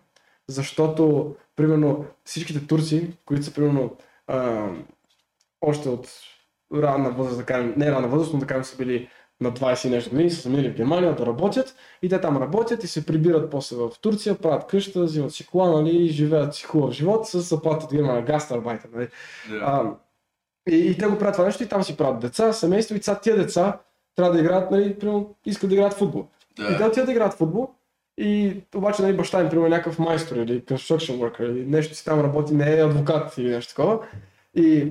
защото примерно всичките турци, които са примерно а, още от ранна възраст, да кажем, не рана възраст, но да кажем са били на двайсет и нещо години, са заминали в Германия да работят и те там работят и се прибират после в Турция, правят къща, взимат си кола, нали, живеят си хубав живот с заплата от Германия, гастарбайтер, нали. Yeah. И, и те го правят това нещо и там си правят деца, семейство и тия деца трябва да играят, нали, примерно искат да играят футбол. Yeah. И те отиват да играят футбол И обаче нали, баща им примерно някакъв майстор или construction worker или нещо си там работи, не е адвокат или нещо такова. И,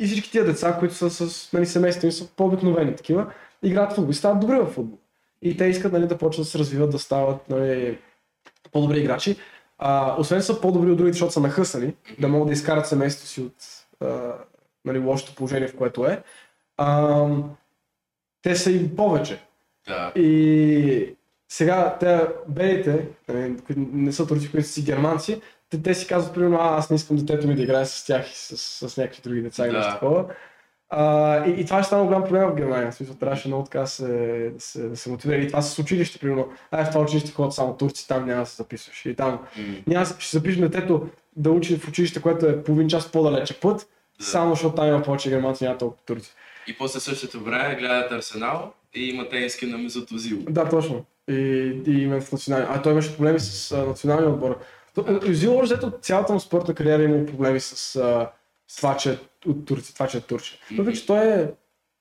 и всички тия деца, които са с нали, семействени, са по-обикновени такива, играят в футбол и стават добри в футбол. И те искат нали, да почнат да се развиват, да стават нали, по-добри играчи. А, освен са по-добри от другите, защото са нахъсани, да могат да изкарат семейството си от а, нали, лошото положение, в което е. А, те са и повече. Да. И сега те бедите, които не са турци, които са си германци, те, те си казват примерно, а, аз не искам детето ми да играе с тях и с, с, с някакви други деца да. И нещо такова. А, и, и това ще стана голям проблем в Германия, в смисъл трябваше много така се, се, да се мотивира. И това с училище, примерно, ай в това училище ходят само турци, там няма да се записваш. И там mm. няма, ще запишем детето да учи в училище, което е половин час по-далече път, да. Само защото там има повече германци, няма толкова турци. И после същото време гледат Арсенал и има тениски на Мезотозил. Да, точно. И, и има в националния. А той имаше проблеми с а, националния отбор. Озил взето цялата му спортна кариера има проблеми с а, това, че е от турци, това, че е турче. Въпреки, mm-hmm. че той е...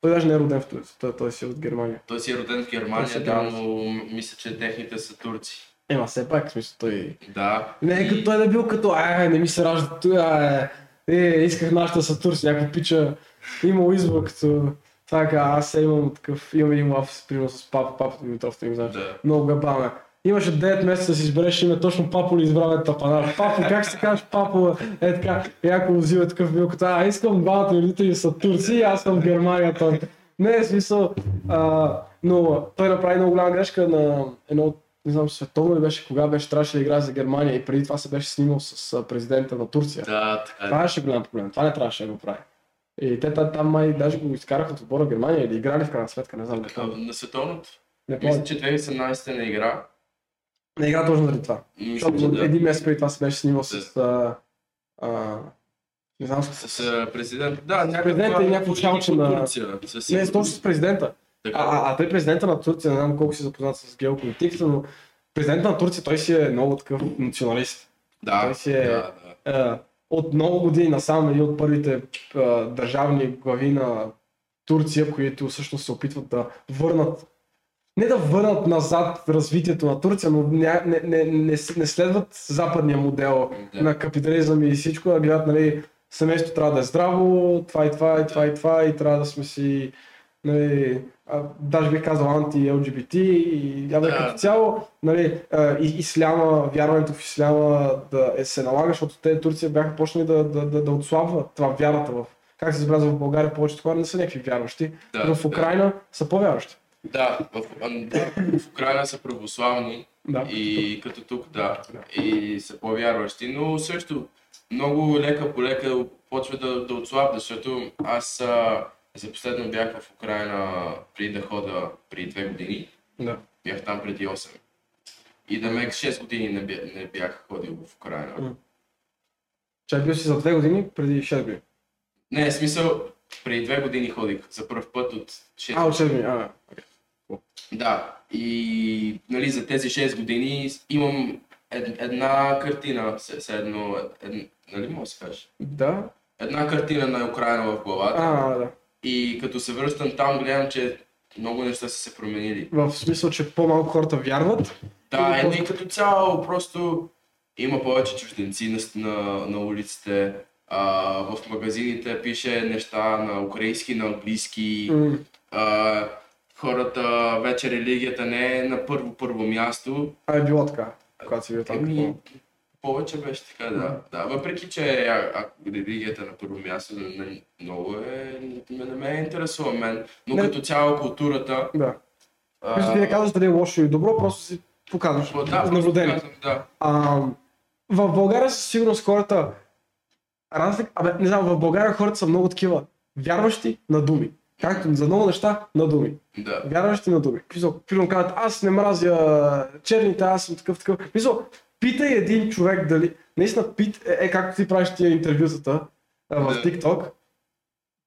Той даже не е роден в Турция, той, той си от Германия. Той си е роден в Германия, да, но мисля, че техните са турци. Ема все пак, смисля, той... Да. Не, и... като той да бил като, ай, не ми се ражда, ай, е, исках нашата са турци, някаква пича. Имал избор като... Така, аз имам такъв, имам един лав, примерно с папа, папата Димитров, не знаеш, да. Много габаме. Имаше девет месеца да си избереш име, точно папо ли избраме Тапанар? Папо, как се казваш папо? Е така, яко взива такъв бил като, а искам двамата родители са турци, аз съм в Германия, той. Не е смисъл, а, но той направи много голяма грешка на едно, не знам, световно ли беше, кога беше, трябваше да играе за Германия и преди това се беше снимал с президента на Турция. Да, така е. Това беше голям проблем, това не трябваше да го прави. И те там май даже го изкараха от отбора в Германия или играли в крайна сметка, не знам какво. На световното? Мисля, че две хиляди и осемнадесета не игра. Не игра точно заради това. Защото да. Един месец преди това се беше снимал да. С... А, а, не знам с... С президента. Да, с президента и някакво чалче на... Не, точно с президента. Така. А, а, а той президента на Турция, не знам колко си запознат с геополитиката, но президента на Турция той си е много такъв националист. Да, той си е, да, да. А, от много години насам един от първите а, държавни глави на Турция, които всъщност се опитват да върнат, не да върнат назад развитието на Турция, но не, не, не, не следват западния модел да. На капитализъм и всичко, да гледат, нали, семейството трябва да е здраво, това и това и това и това и трябва да сме си, нали, а, даже бих казал анти-ел джи би ти и явно да. Като цяло, нали, а, и, исляма, вярването в исляма да е, се налага, защото те Турция бяха почнали да, да, да, да отслабват това вярата в, как се забелязва в България, повечето хора не са някакви вярващи, да, но в Украина да. Са по-вярващи. Да, в, в Украина са православни да, и като тук, като тук да, да, и са по-вярващи, но също много лека по лека почва да, да отслабва, защото аз за последно бях в Украина преди да хода преди две години, да. Бях там преди осем и да мек шест години не бях, не бях ходил в Украина. Mm. Чай бил си за две години преди шест години? Не, в смисъл преди две години ходих за първ път от шест години. А, от шест години, а, окей. Да, и нали, за тези шест години имам ед, една картина, едно, ед, нали мога да се кажеш? Да. Една картина на Украина в главата. А, да. И като се връщам там, гледам, че много неща са се променили. В смисъл, че по-малко хората вярват? Да, едни просто... като цяло просто има повече чужденци на, на улиците, а, в магазините пише неща на украински, на английски. Mm. А, хората, вече религията не е на първо-първо място. А е било така, когато си бил там? Еми, повече беше така, да. Mm. Да. Въпреки, че а, а, религията на първо място не, много е, не, не ме е интересува мен, но не. Като цяло културата... Да. Вижте, ти не казваш дали е лошо и добро, просто си показваш наблюдение. Да, да. В България със сигурност хората... Разлик... Абе, не знам, в България хората са много такива вярващи на думи. Както за много неща на думи. Да. Вярващи на думи. Примерно казват, аз не мразя черните, аз съм такъв такъв. Мисъл, питай един човек дали. Наистина пит е, е както ти правиш тия интервютата а, в TikTok. Да.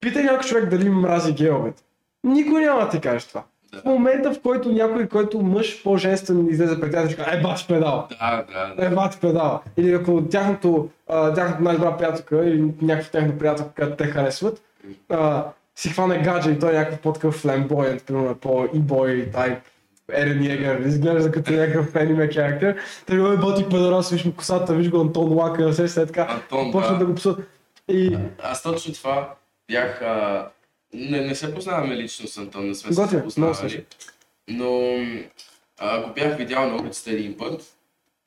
Питай някой човек дали мрази геовете. Никой няма да ти каже това. Да. В момента, в който някой, който мъж по-женствен излезе пред тях, ще каже, е бати педала. Да, да, да. Е бати педала. Или ако тяхното, тяхното най-добра приятелка или някаква тяхна приятелка, която те харесват, а, си хване гадже и той е някакъв по-такъв флембоен, примерно по-e-boy type Ерен Йегър, изглежда като някакъв аниме характер. Та го е боти педорас, виж му косата, виж го Антон Лака, все след така, почна да, да го псуват. И... Аз точно това бях... А... Не, не се познаваме лично с Антон, не сме се познавали, но а, го бях видял на улицата един път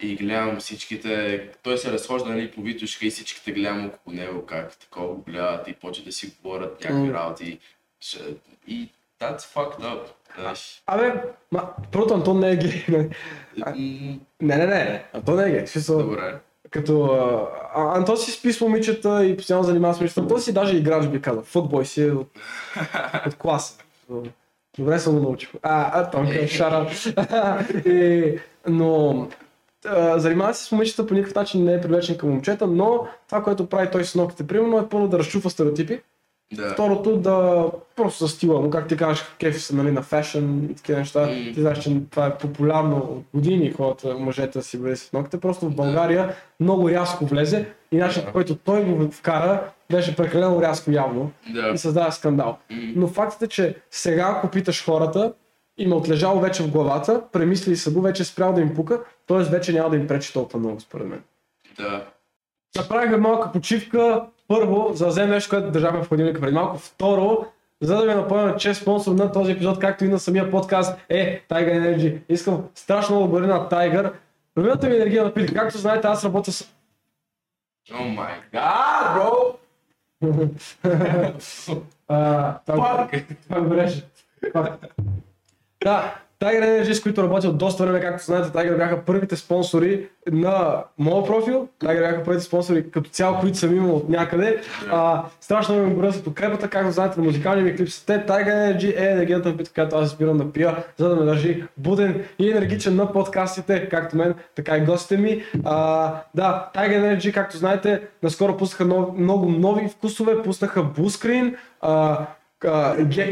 и гледам всичките, той се разхожда, нали, по Витушка и всичките гледам около него как такова гледат и почват да си говорят някакви mm. работи и that's fucked up. Абе, ма, първото Антон не е гей, не, не, не, не, Антон не е гей, смисъл. Добре. Като а, Антон си спи с момичета и постоянно занимава с момичета. Антон си даже играч, би казал, футбой си от, от класа. Добре съм го научил. А, а тонка е шара. И, но а, занимава се с момичета, по никакъв начин не е привлечен към момчета, но това, което прави той с ноките, примерно, е първо да разчупва стереотипи. Да. Второто да просто за стила, но как ти кажеш, кефи са, нали, на фешън и такива неща, mm. ти знаеш, че това е популярно от години, когато мъжете си блесят ногтите, просто в България yeah. много рязко влезе и начинът, yeah. който той го вкара, беше прекалено рязко явно yeah. и създава скандал. Mm. Но фактът е, че сега ако питаш хората, им отлежало вече в главата, премислили са го, вече спрял да им пука, т.е. вече няма да им пречи толкова много, според мен. Yeah. Направихме малка почивка. Първо, за да вземем нещо, което държахме в хладилника преди малко. Второ, за да ви напомня, че спонсор на този епизод, както и на самия подкаст, е Tiger Energy. Искам страшно много благодаря на Tiger. Любимата ми енергия напитка. Както знаете, аз работя с... О май гад, бро! Това беше. Да, Tiger Energy, с които работя от доста време, както знаете, Tiger бяха първите спонсори на моя профил. Tiger бяха първите спонсори като цяло, които съм имал от някъде. А, страшно ми благодаря за подкрепата, както знаете, на музикалния ми клип с те. Tiger Energy е енергията на питка, която аз избирам да пия, за да ме държи буден и енергичен на подкастите, както мен, така и гостите ми. А, да, Tiger Energy, както знаете, наскоро пуснаха нов, много нови вкусове, пуснаха Bluescreen,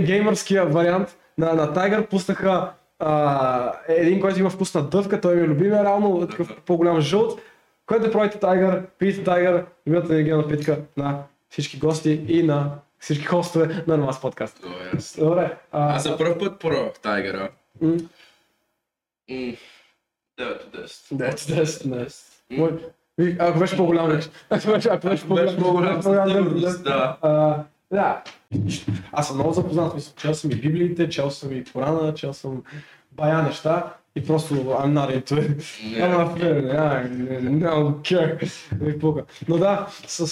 геймърския вариант на, на Tiger, пуснаха Uh, един, който има вкус на дъвка, той ми е любимия, реално, такъв по-голям жълт. Който правите Tiger, пиете Tiger, любимата енергия напитка на всички гости и на всички хостове на Маса подкаст. Добре. Добре. А... Аз за първ път пробвах Tiger-а. Mm. Mm. девет от десет. Ако беше по-голям вече. Ако беше по-голям, да. Да, аз съм много запознат, мисля, чел съм и библиите, чел съм и Корана, чел съм бая неща и просто I'm not into it. I'm not fair, но да, с,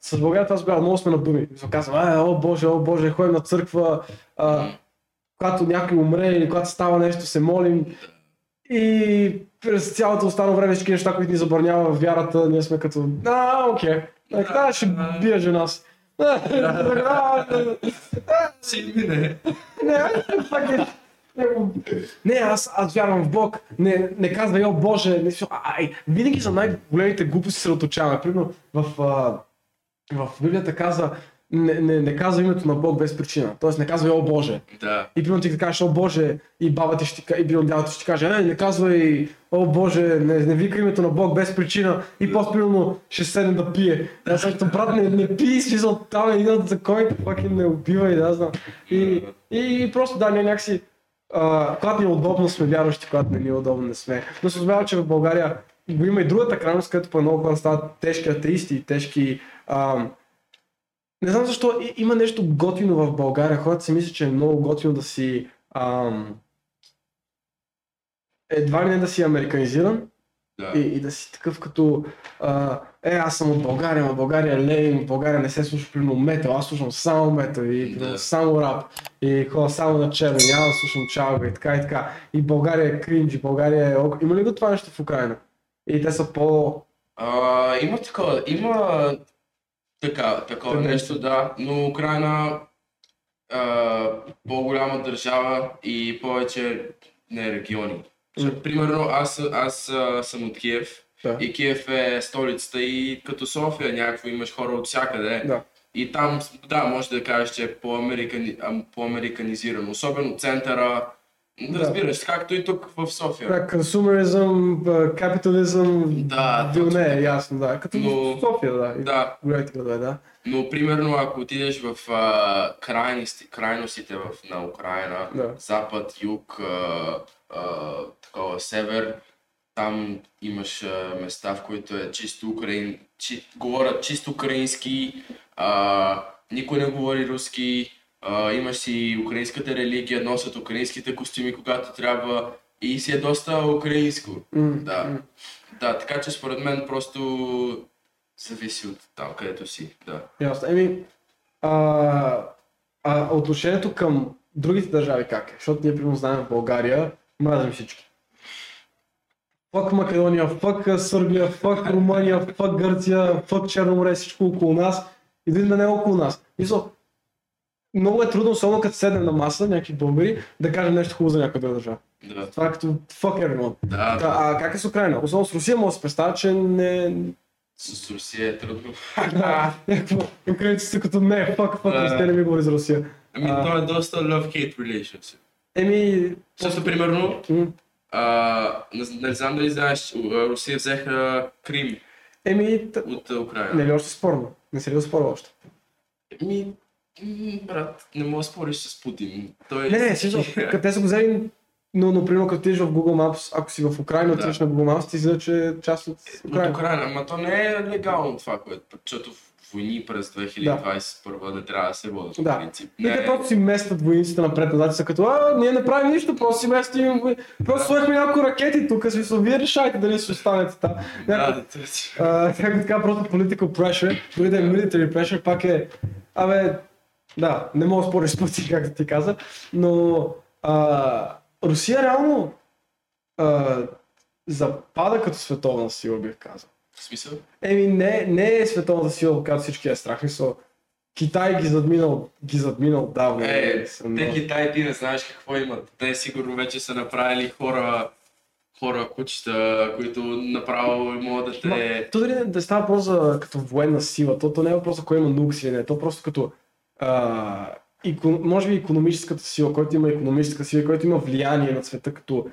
с Българията аз бях, много сме на думи. Казвам, ай, о боже, о боже, ходим на църква, а, когато някой умре или когато става нещо, се молим. И през цялото останало време всички неща, които ни забранява вярата, ние сме като, а, окей, така ще бия жена си. Не, аз вярвам в Бог, не казвай, о Боже, винаги за най-големите глупости се оточаваме. Примерно в Библията казва, не казва името на Бог без причина, т.е. не казвай, о Боже. И примерно ти кажеш, о Боже, и баба ти ще ти каже, не, не казвай, о Боже, не, не вика името на Бог без причина и по-спирално ще седне да пие. Аз също, брат, не, не пи, смисъл, там е един закон, паки не убивай, да знам. И, и просто да, ние някакси, а, когато ни е удобно сме вярващи, когато не ни е удобно не сме. Но се узнава, че в България има и другата крайност, където по много хора стават тежки атеисти и тежки... А, не знам защо, и, има нещо готино в България, хората си мислят, че е много готино да си... А, едва ли не да си американизиран yeah. и, и да си такъв като а, е, аз съм от България, от България лейм, от България не се слуша примерно метал, аз слушам само метал и yeah. само рап и хора само на черно, няма да слушам чалга и така и така и България е кринж, и България е ок. Има ли го това нещо в Украина? И те са по... Uh, има такова, има така, такова Тъм... нещо, да, но Украина uh, по-голяма държава и повече не региони. Защото, примерно, аз, аз а, съм от Киев да. И Киев е столицата и като София някакво имаш хора от всякъде да. И там, да, може да кажеш, че е по-американи, по-американизиран, особено центъра, Да, разбираш, както и тук в София. Да, консумеризъм, капитализъм, да, бил не е ясно, да. Като но, в София, да. Да. Големите градове, да. Но, примерно, ако отидеш в а, крайности, крайностите в, на Украина, да. Запад, юг, а, а, такова, север, там имаш а, места, в които е чисто украин, чи, говорят чисто украински, а, никой не говори руски. Uh, имаш си украинската религия, носят украинските костюми, когато трябва и си е доста украинско. Mm, да. Mm. Да, така че според мен просто зависи от там, където си. Да. Ясно. Еми, а, а отношението към другите държави как е? Защото ние примерно знаем в България, мразим всички. Фък Македония, фък Сърбия, фък Румъния, фък Гърция, фък Черно море, всичко около нас и да не е около нас. Мисъл, много е трудно, особено като седнем на маса, някакви българи, да кажем нещо хубаво за някоя друга държава. Да. Това е като fuck everyone. Да, да. А как е с Украина? Особено с Русия може да се представя, че не... С Русия е трудно. Да, някакво украинците като не, fuck, fuck, Русия, не ми говори за Русия. Ами а... това е доста love-hate relationship. Еми... Също, примерно, mm. а, не знам дали знаеш, Русия взеха Крим Еми... от Украина. Не ли още спорно? Не се ли спорва още? Еми... Брат, не мога да спориш с Путин. Той... Не, не, също, те са го взели, но, например, като тиш в Google Maps, ако си в Украина, да. Отиш на Google Maps, ти излиза, че част от Украина. От Украина, ама то не е легално това, което, защото в войни през две хиляди двадесет и първа да. Не трябва да се водят в да. Принцип. Не... И те просто си местят войниците напред-назад и са като, а, ние не правим нищо, просто си местим, просто сложихме няколко ракети тук, смисъл, вие решайте дали ще останете там. Някакъв, да, да, така просто political pressure, дори да е military pressure, пак е, абе, да, не мога да спориш с Путин, както ти каза, но а, Русия реално а, запада като световна сила, бих казал. В смисъл? Еми не, не е световната сила, когато всички е страх. Мисъл, Китай ги задминал, ги задминал давно. Е, съм, те но... Китай ти не знаеш какво имат. Те сигурно вече са направили хора, хора, кучета, които направо могат да те... То дали не, да става просто като военна сила, то, то не е просто кой има нукс или не, то просто като... Uh, ико, може би икономическата сила, който има икономическа сила, който има влияние на света като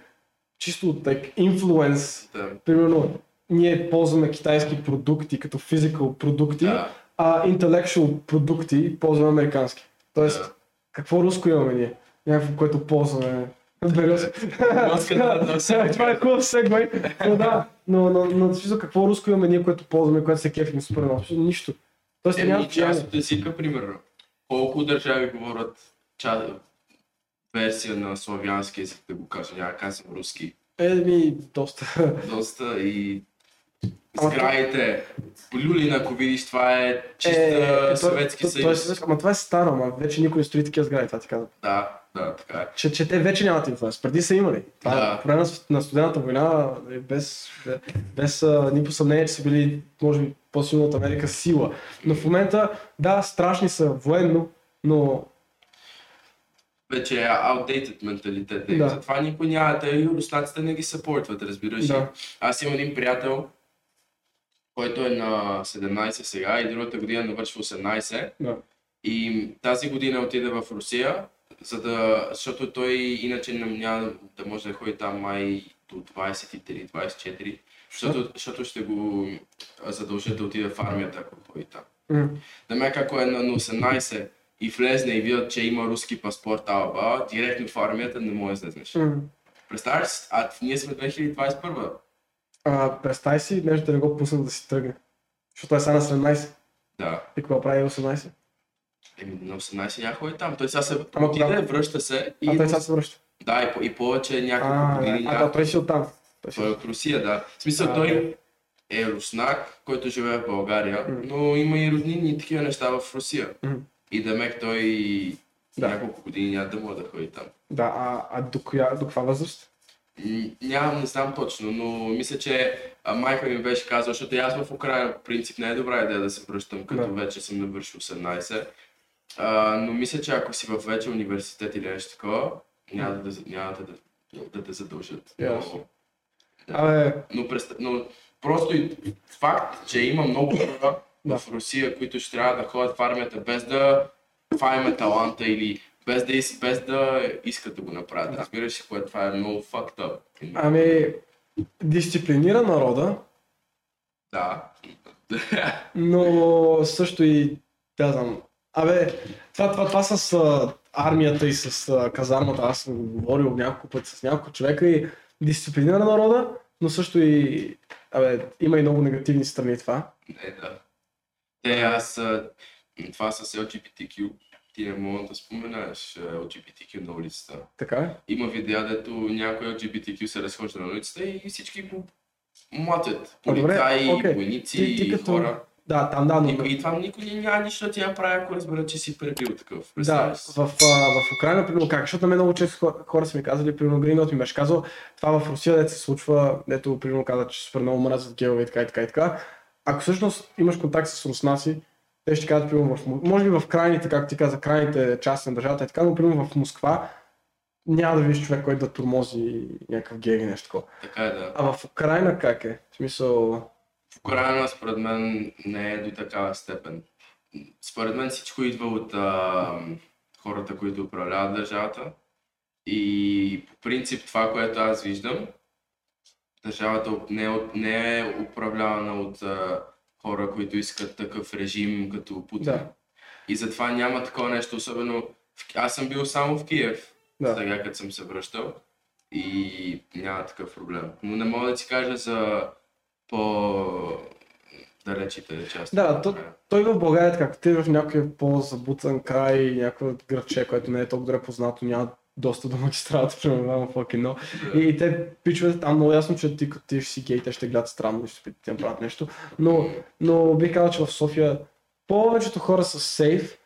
чисто like, инфлуенс. Да. Примерно, ние ползваме китайски продукти като физикал продукти, да. А интелектуал продукти ползваме американски. Тоест, да. Какво руско имаме ние? Някакво, което ползваме. Бериозка. Това е хубав сегвей. Но какво руско имаме ние, което ползваме, което се кефим супер много? Нищо. Тоест, е, няма част от езика, примерно. Колко държави говорят ча... версия на славянски език, да го кажа, няма казвам руски. Еми, доста. Доста и сградите, Люлин, ако видиш, това е чиста е, Съветски съюз. Ама това е старо, ама вече никой не строи такива сгради, това ти казвам. Да, да, така е. Че, че те вече нямат инфлуенс, преди са имали. Това да. Е, по време на студената война, без, без а, ни по съмнение, че са били, може би, по-силно от Америка сила. Но в момента, да, страшни са военно, но... Вече е outdated менталитет. Да. Затова никой няма, те и руснаците не ги съпортват, разбираш. Да. Аз имам един приятел, който е на седемнайсет сега и другата година навършва осемнайсет. Да. И тази година отиде в Русия, за да, защото той иначе няма да може да ходи там май до двайсет и три двайсет и четири. Защото, защото ще го задължат да отиде в армията, ако ходи там. Mm. Да ме како е на осемнайсет и влезне и видят, че има руски паспорт, аба, директно в армията не може да слезнеш. Mm. Представяш си, а ние сме две хиляди двадесет и първа. А, представи си, нещо да не го пуснат да си тръгне. Защото е сега на седемнайсет. Да. И какво прави осемнайсет? Еми на осемнайсет няма ходи там. Той сега се отиде, връща се и... А той сега се връща? Да, и, и повече някакво години няма. А, да, той ще оттам. Той е от Русия, да. В смисъл, а, той е руснак, който живее в България, м-м. но има и роднини и такива неща в Русия. М-м. И демек той да. Няколко години няма да може да ходи там. Да, а, а до коя, до каква възраст? Нямам, не знам точно, но мисля, че майка ми беше казала, защото аз в Украина по принцип не е добра идея да се връщам, като да. Вече съм навършил осемнайсет. А, но мисля, че ако си във вече университет или нещо такова, няма да, няма да, да, да те задължат. Yes. Да. Но, преста... но просто и факт, че има много хора в Русия, които ще трябва да ходят в армията без да това има таланта или без да, из, без да искат да го направят. Разбираш ли, кое това е много fucked up. Ами, дисциплинира народа. Да. Но също и да знам. Абе, това, това, това с а, армията и с а, казармата, аз съм говорил няколко пъти с няколко човека и дисциплинира народа, но също и абе, има и много негативни страни това. Не, да. Те, аз, а, това с Ел Джи Би Ти Кю, ти не мога да споменаш Ел Джи Би Ти Кю на улицата. Така? Има видеа, дето някой Ел Джи Би Ти Кю се разхожда на улицата и всички го младят. Полицаи, okay. Войници ти, ти като... и хора. Да, там да, но... И, и това никой няма нищо да ти я прави, ако разбера, че си пребил такъв. Да, в, в Украина, примерно как, защото на мен много често хора са ми казали, примерно Гринот ми беше казал, това в Русия дето се случва, дето примерно каза, че супер много мразят геове и така и така и така. Ако всъщност имаш контакт с руснаци, те ще казват, примерно, в, може би в крайните, както ти каза, крайните части на държавата и така, но примерно в Москва няма да видиш човек, който да тормози някакъв гей или нещо такова. Така е, да. А в Украина как е? В смисъл... В Украина, според мен, не е до такава степен. Според мен всичко идва от а, хората, които управляват държавата. И по принцип това, което аз виждам, държавата не, не е управлявана от а, хора, които искат такъв режим като Путин. Да. И затова няма такова нещо, особено... В... Аз съм бил само в Киев, да. Сега като съм се връщал. И няма такъв проблем. Но не мога да ти кажа за... по-далечите части. Да, то, той в България, както ти в някой по-забутан край, някакво градче, което не е толкова добре познато, няма доста до магистрата, примерно в кино. Yeah. И, и те пичват там много ясно, че ти като ти си гей, те ще гледат странно и ще ти направят нещо. Но, но бих казал, че в София повечето хора са сейф,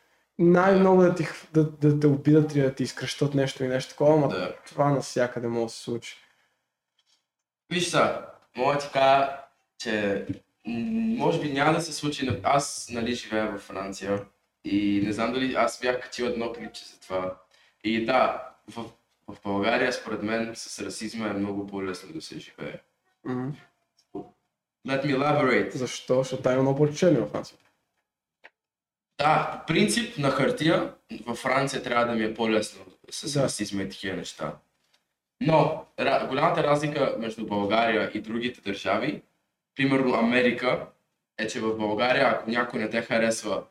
най-много да те да, да, да обидат и да ти изкрещат нещо и нещо такова, но yeah. Това навсякъде може да се случи. Виж са, мога да ти кажа, че може би няма да се случи, аз нали живея във Франция и не знам дали аз бях качил едно клипче за това. И да, в, в България според мен с расизма е много по-лесно да се живее. Mm-hmm. Let me elaborate. Защо? Защото там има много по-лечение във Франция. Да, по принцип на хартия във Франция трябва да ми е по-лесно с да. Расизма и такива неща. Но голямата разлика между България и другите държави, примерно Америка, е, че в България, ако някой не те харесва,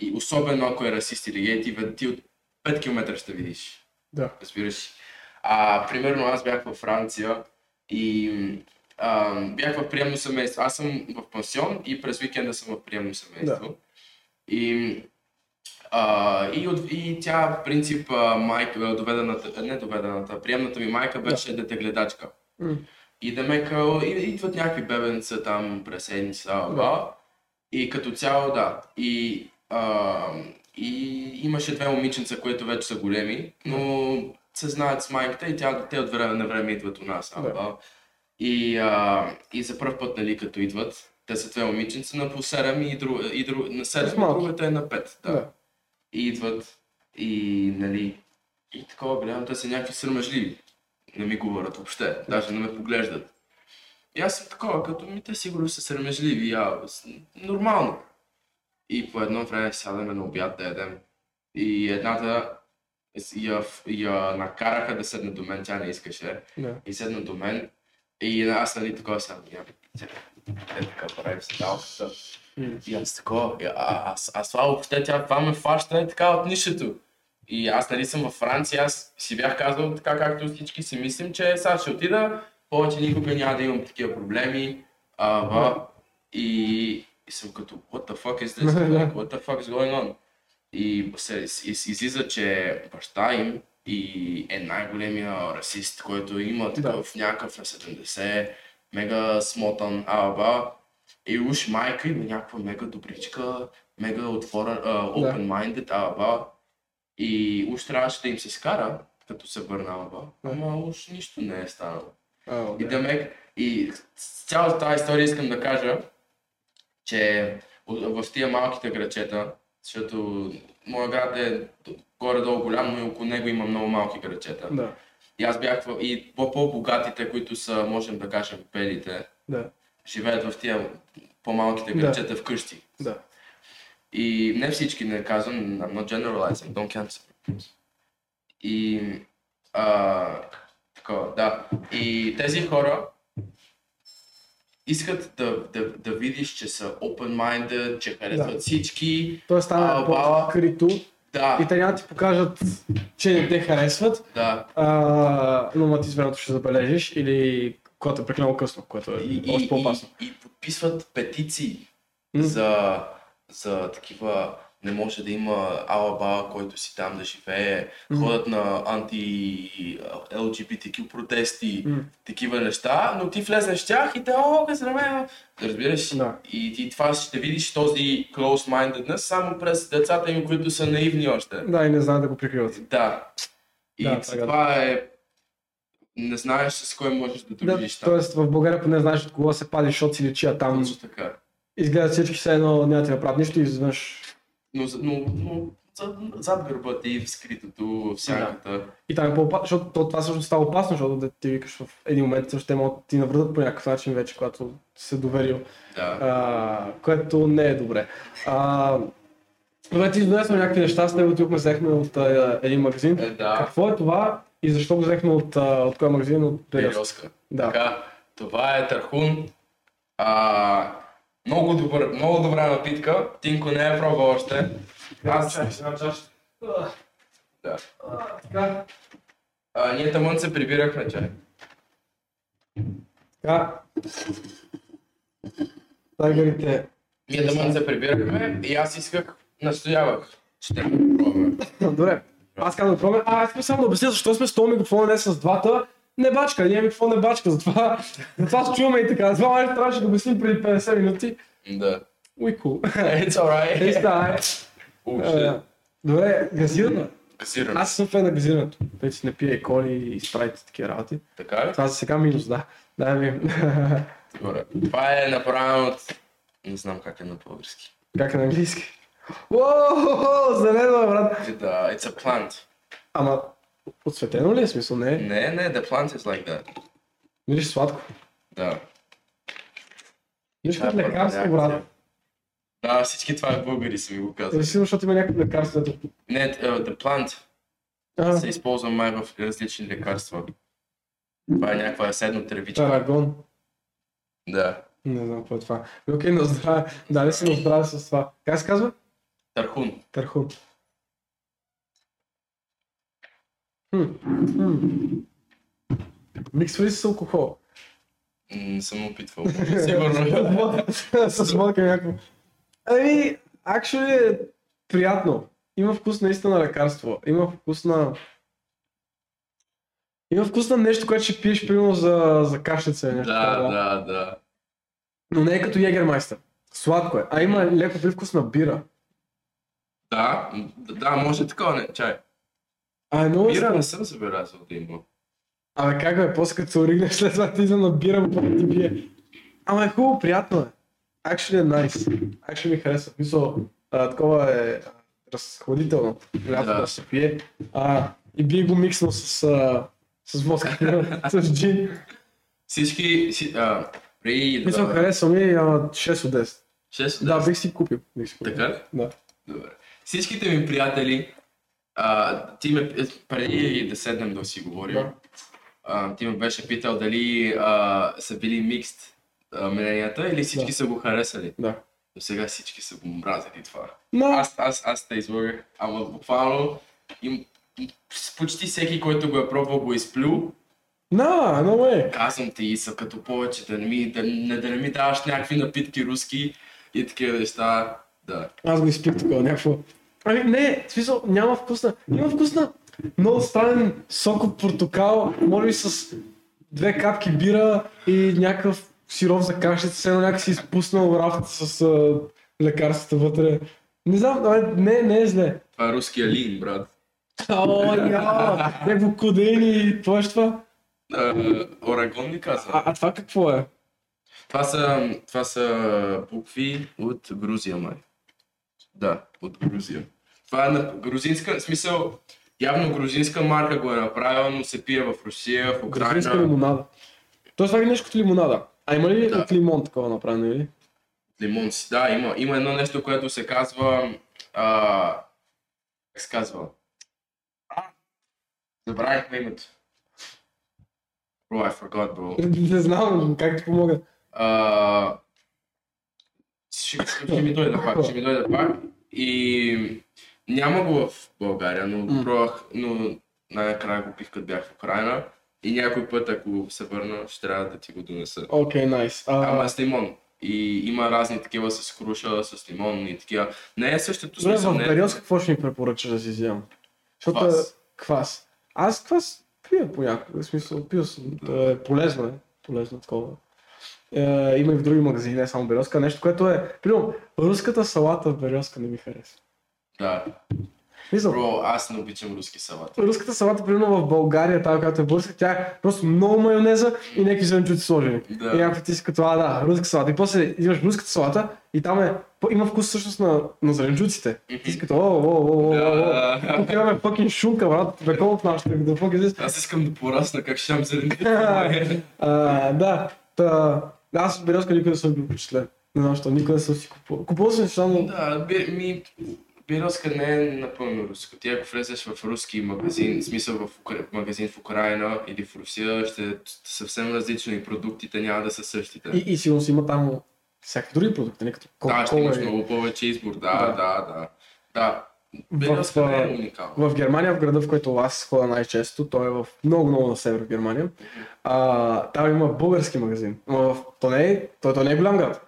и особено ако е расист или гей, ти, ти от пет километра ще видиш. Да. Разбираш. А, примерно аз бях във Франция и а, бях в приемно семейство. Аз съм в пансион и през уикенда съм в приемно семейство. Да. И, Uh, и, от, и тя, в принцип, майка, доведената, не доведената, приемната ми майка беше yeah. детегледачка. Mm. И да мека, идват някакви бебенца там през седмица, yeah. и като цяло, да. И, uh, и имаше две момиченца, които вече са големи, но се знаят с майката и тя, те от време на време идват у нас. Yeah. И, uh, и за пръв път, нали, като идват, те са две момиченца на по седем и, дру, и дру, на седем, другата е на пет. Да. Yeah. И идват и нали, и такова гледам, те са някакви срамежливи, не ми говорят въобще, даже не ме поглеждат. И аз съм такова, като ми те сигурно са срамежливи, а нормално. И по едно време сядаме на обяд да ядем и едната я, я накараха да седна до мен, тя не искаше yeah. и седна до мен и аз нали такова съм, е така правим с талката. И аз такова, аз, аз това въобще тя това ме фаща е така от нищото. И аз нали съм във Франция, аз си бях казал така както всички си мислим, че сега ще отида, повече никога няма да имам такива проблеми. Аба, и, и съм като what the fuck is this, like, what the fuck is going on. И се излиза, че баща им и е най-големия расист, който има такъв да. Някакъв на седемдесет, мега смотан, аба. И уж майка има някаква мега добричка, мега отворена, uh, open-minded, аба. И уж трябваше да им се скара, като се върна, аба. Ама уж нищо не е станало. Oh, и, да мег... и с цялата тази история искам да кажа, че в тия малките грачета, защото моя град е горе-долу голям, но и около него има много малки грачета. Da. И аз бях в... и по-богатите, които са, можем да кажем, белите. Da. Живеят в тия по-малките грачета да. Вкъщи. Да. И не всички, не казвам, I'm not generalizing, don't cancel. И, а, такова, да. И тези хора искат да, да, да видиш, че са open-minded, че харесват да. всички. Той стана по-открито. Да. И те няма ти покажат, че не те харесват, да. а, но ма ти зверното ще забележиш или когато е прекалено късно, което е и, още по-опасно. И, и подписват петиции mm. за, за такива, не може да има алаба, който си там да живее, mm. ходят на анти-ел джи би ти кю протести, mm. такива неща, но ти влезеш в тях и те, о, къс раме, разбираш, no. и ти това ще видиш този close-mindedness само през децата им, които са наивни още. Да, и не знаят да го прикриват. Да, и да, това да. е... Не знаеш с кой можеш да добиеш там. Тоест в България поне знаеш от кого се падиш, от си личия там. Така. Изгледат всички се едно, няма ти да правят нищо и изведнъж. Но, но, но зад гърба ти, в скритото, в сянката. Да. И там е по-опасно, защото това всъщност става опасно, защото да ти викаш в един момент, също те могат да ти навредят по някакъв начин вече, когато се доверил. Да. А, което не е добре. А, добре, ти донесваме някакви неща, с него ти взехме от а, един магазин. Е, да. Какво е това? И защо го взехме от, от кой магазин? От Бериозка. Да. Така, това е Тархун. А, много, добър, много добра напитка. Тинко не е пробвал още. Аз една чаша. Да. А, а, ние тъмън се прибирахме чай. Така. Тайгърите. Ние тъмън се прибирахме и аз исках, настоявах, че те го пробваме. Добре. Аз казвам да пробвам, а аз само да обясня защо сме с този микрофон, не с двата, не бачка, ние микрофон не бачка, затова, затова се чуваме и така, затова май трябваше да обясним преди петдесет минути. Да. We cool. It's alright. It's alright. Uh, добре, газирана. Газирана. Аз съм фен на газирането, вече не пия и коли и спрайт и такива работи. Така ли? Това сега минус, да. Дай ми. Добре, това е направено от... Не знам как е на български. Как е на английски? Уоу, зелено е, брат! Да, it's a plant. Ама, отцветено ли е смисъл? Не, не, не, the plant is like that. Мириш сладко. Да. Мириш като лекарство, брат. Да, всички това е българи са ми го казали. Сигурно, защото има някакво лекарство. Не, the plant а-а. се използва май в различни лекарства. Това е някаква седно тревичка. Арагон. Да. Не знам какво е това. Окей, но здраве. Дали си на здраве с това. Как се казва? Тархун. Тархун. Миксва ли си с алкохол? Не съм опитвал. Сигурно. С водка някакво. Ами, actually е приятно. Има вкус наистина на лекарство. Има вкус на... Има вкус на нещо, което ще пиеш примерно за, за кашлица. Нещо, да, да, да. Но не е като Егермайстър. Сладко е. А има леко привкус на бира. Да, да, може такова не, чай. А, но бира не съм забелязал да има. Абе как бе, после като се оригнеш след това ти идвам на бира, пък ти бие. Ама е хубаво, приятно е. Actually е nice. Actually ми харесва. Мисъл, а, такова е разходително. Приятно да. да се пие. А, и би го микснал с, а, с водка, с джин. Всички... Си, а... Мисля, харесва ми шест от десет. шест от десет? Да, бих си купил. Бих си купил. Така ли? Да. Добре. Всичките ми приятели, а, ти ме, преди да седнем да си говорим, а, ти ме беше питал дали а, са били микст мненията или всички да. са го харесали. Да. До сега всички са го мразили това. Но... Аз, аз, аз те излагах, ама буквално им, почти всеки, който го е пробвал, го изплю. No, no way. Казвам ти и са като повече, да не ми, да, не, да не ми даваш някакви напитки руски и такива неща, да. Аз го изпих такова някакво. Ами не, в смисъл няма вкусна, има вкусна много странен сок от портокал, може би с две капки бира и някакъв сироп за кашлица, все едно някак си изпуснал рафта с а, лекарствата вътре. Не знам, не, не е зле. Това е руския лин, брат. О, няма, някакво кодеин и това е това. Uh, Орегон ми казва. А, а това какво е? Това са, това са букви от Грузия, май. Да, от Грузия. Това е на грузинска, в смисъл, явно грузинска марка го е направила, но се пие в Русия, в Украина. Грузинска лимонада. Тоест това е нещо от лимонада. А има ли да. от лимон такова направено или? Лимон си, да, има. Има едно нещо, което се казва... А, как се казва? Забравихме името. Bro, I forgot, bro. Не знам, как ти помога. Uh, ще, ще ми дойде пак, ще ми дойде пак. И няма го в България, но mm. пробвах, но най-накрая го пих, като бях в Украина. И някой път, ако се върна, ще трябва да ти го донеса. Окей, okay, найс. Nice. Uh... Ама с лимон. И има разни такива с круша, с лимон и такива. Не е същото смисъл. Добре, в Бериозка какво ще ми препоръчаш да си взема? Квас. Квас. Аз квас пия понякога, в смисъл пил съм. Е, полезно е, полезно такова. Е, има и в други магазини, не само Бериозка. Нещо, което е, примерно, руската салата в Бериозка не ми хареса. Да. Мисъл, бро, аз не обичам руски салата. Руската салата, примерно в България, тази, която е българска, тя е просто много майонеза и някакви зеленчуци сложени. Да. И някакви ти си като, а, да, руска салата. И после имаш руската салата и там е, има вкус всъщност на, на зеленчуците. И ти си като, о, о, о, о, о, тук имаме фъкин шунка, брат, бекол от нашата, да фък излез. Аз искам да порасна, как ще имам зеленчуци. Да, та, аз от Бериозка никога не съм бил впечатлен. Не знам, що никога не съм си купувал. Купувал съм неща, но... Да, ми... Бериозка не е напълно руско. Ти ако влезеш в руски магазин, в смисъл в Укра... магазин в Украина или в Русия, ще е съвсем различно и продуктите няма да са същите. И, и сигурно си има там всякакви други продукти, не като Coca-Cola. Да, ще имаш много повече избор, да, да, да. да. да. Бериозка в, не е уникална. В Германия, в града, в който аз ходя най-често, той е в много-много на север в Германия, а, там има български магазин, но то не е, то, то не е голям град.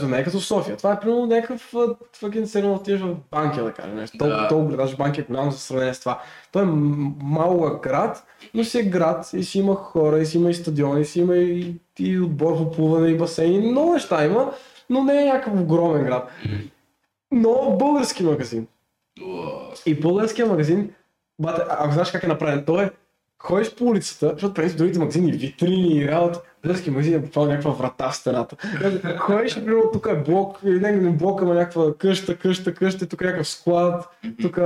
Да. Не е като в София. Това е примерно някакъв фаген сериал отиваш в Банкия, да кажем нещо. Да. Толкова градаш Банкия е голямо за сравнение с това. Той е малък град, но си е град и си има хора, и си има и стадиони, и си има и, и отбор по плуване, и басейни. Много неща има, но не е някакъв огромен град. Но български магазин. И българския магазин, бате, ако знаеш как е направен, той е ходиш по улицата, защото преди другите магазини, витрини и работи, български магазин е попал някаква врата в стената. Ходиш, примерно, тук е блок, или не блок, ама някаква къща, къща, къща, тук е някакъв склад, тук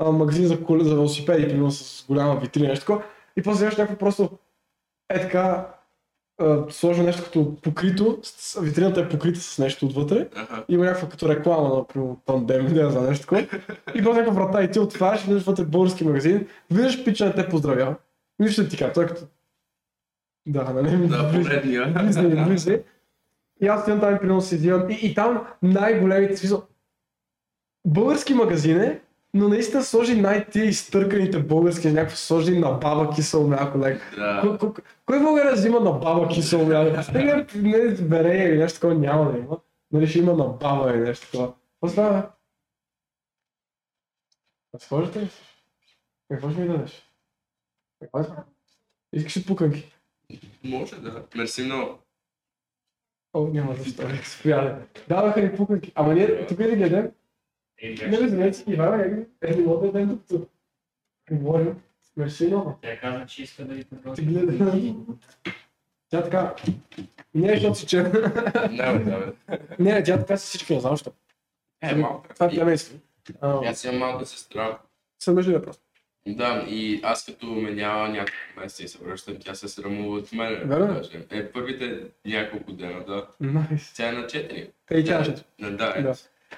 е магазин за, коли, за велосипеди, примерно с голяма витрина, нещо такова. И после имаш някакво просто е така, сложено нещо като покрито, витрината е покрита с нещо отвътре, има някаква като реклама, например, тандем, не знам, нещо такова. И после някаква врата и ти отваряш, виждаш вътре български магазин, виждаш пича, те поздравява. Вижте ти как, той като... Да, нали? Да, поредния. Близни, близни. И аз стоям там и приносно си взимам. И, и там най-големите смисъл. Български магазин е, но наистина сложи най-тия изтърканите български, някакво сложи на баба кисело мляко. Да. Кой българ взима на баба кисело мляко? Не, не бере или нещо такова няма да има. Нали ще има на баба или нещо такова. Поздравя. Сложите ли си? Какво ще ми дадеш? Каква е това? Искаш ли пуканки? Може да. Мерси много. О, няма защо. Спояде. Даваха ни пуканки. Ама ние тук ли гледам? Не разумеете си, Иван, е било да ден тук. Говорим. Мерси много. Тя каза, че иска да ви продължи. Ти гледай. Тя така... Не, защото си че... Не, бе, не, тя така си всички, не знам защо. Е, малка. Това е племейство. Аз си имам малка сестра. Съмежливе е просто. Да, и аз като ме няма няколко месеца и се връщам, тя се срамува от мен. Да, е, първите няколко дена, да. Nice. Тя е на четири. Те и тя е. Да, е. Да,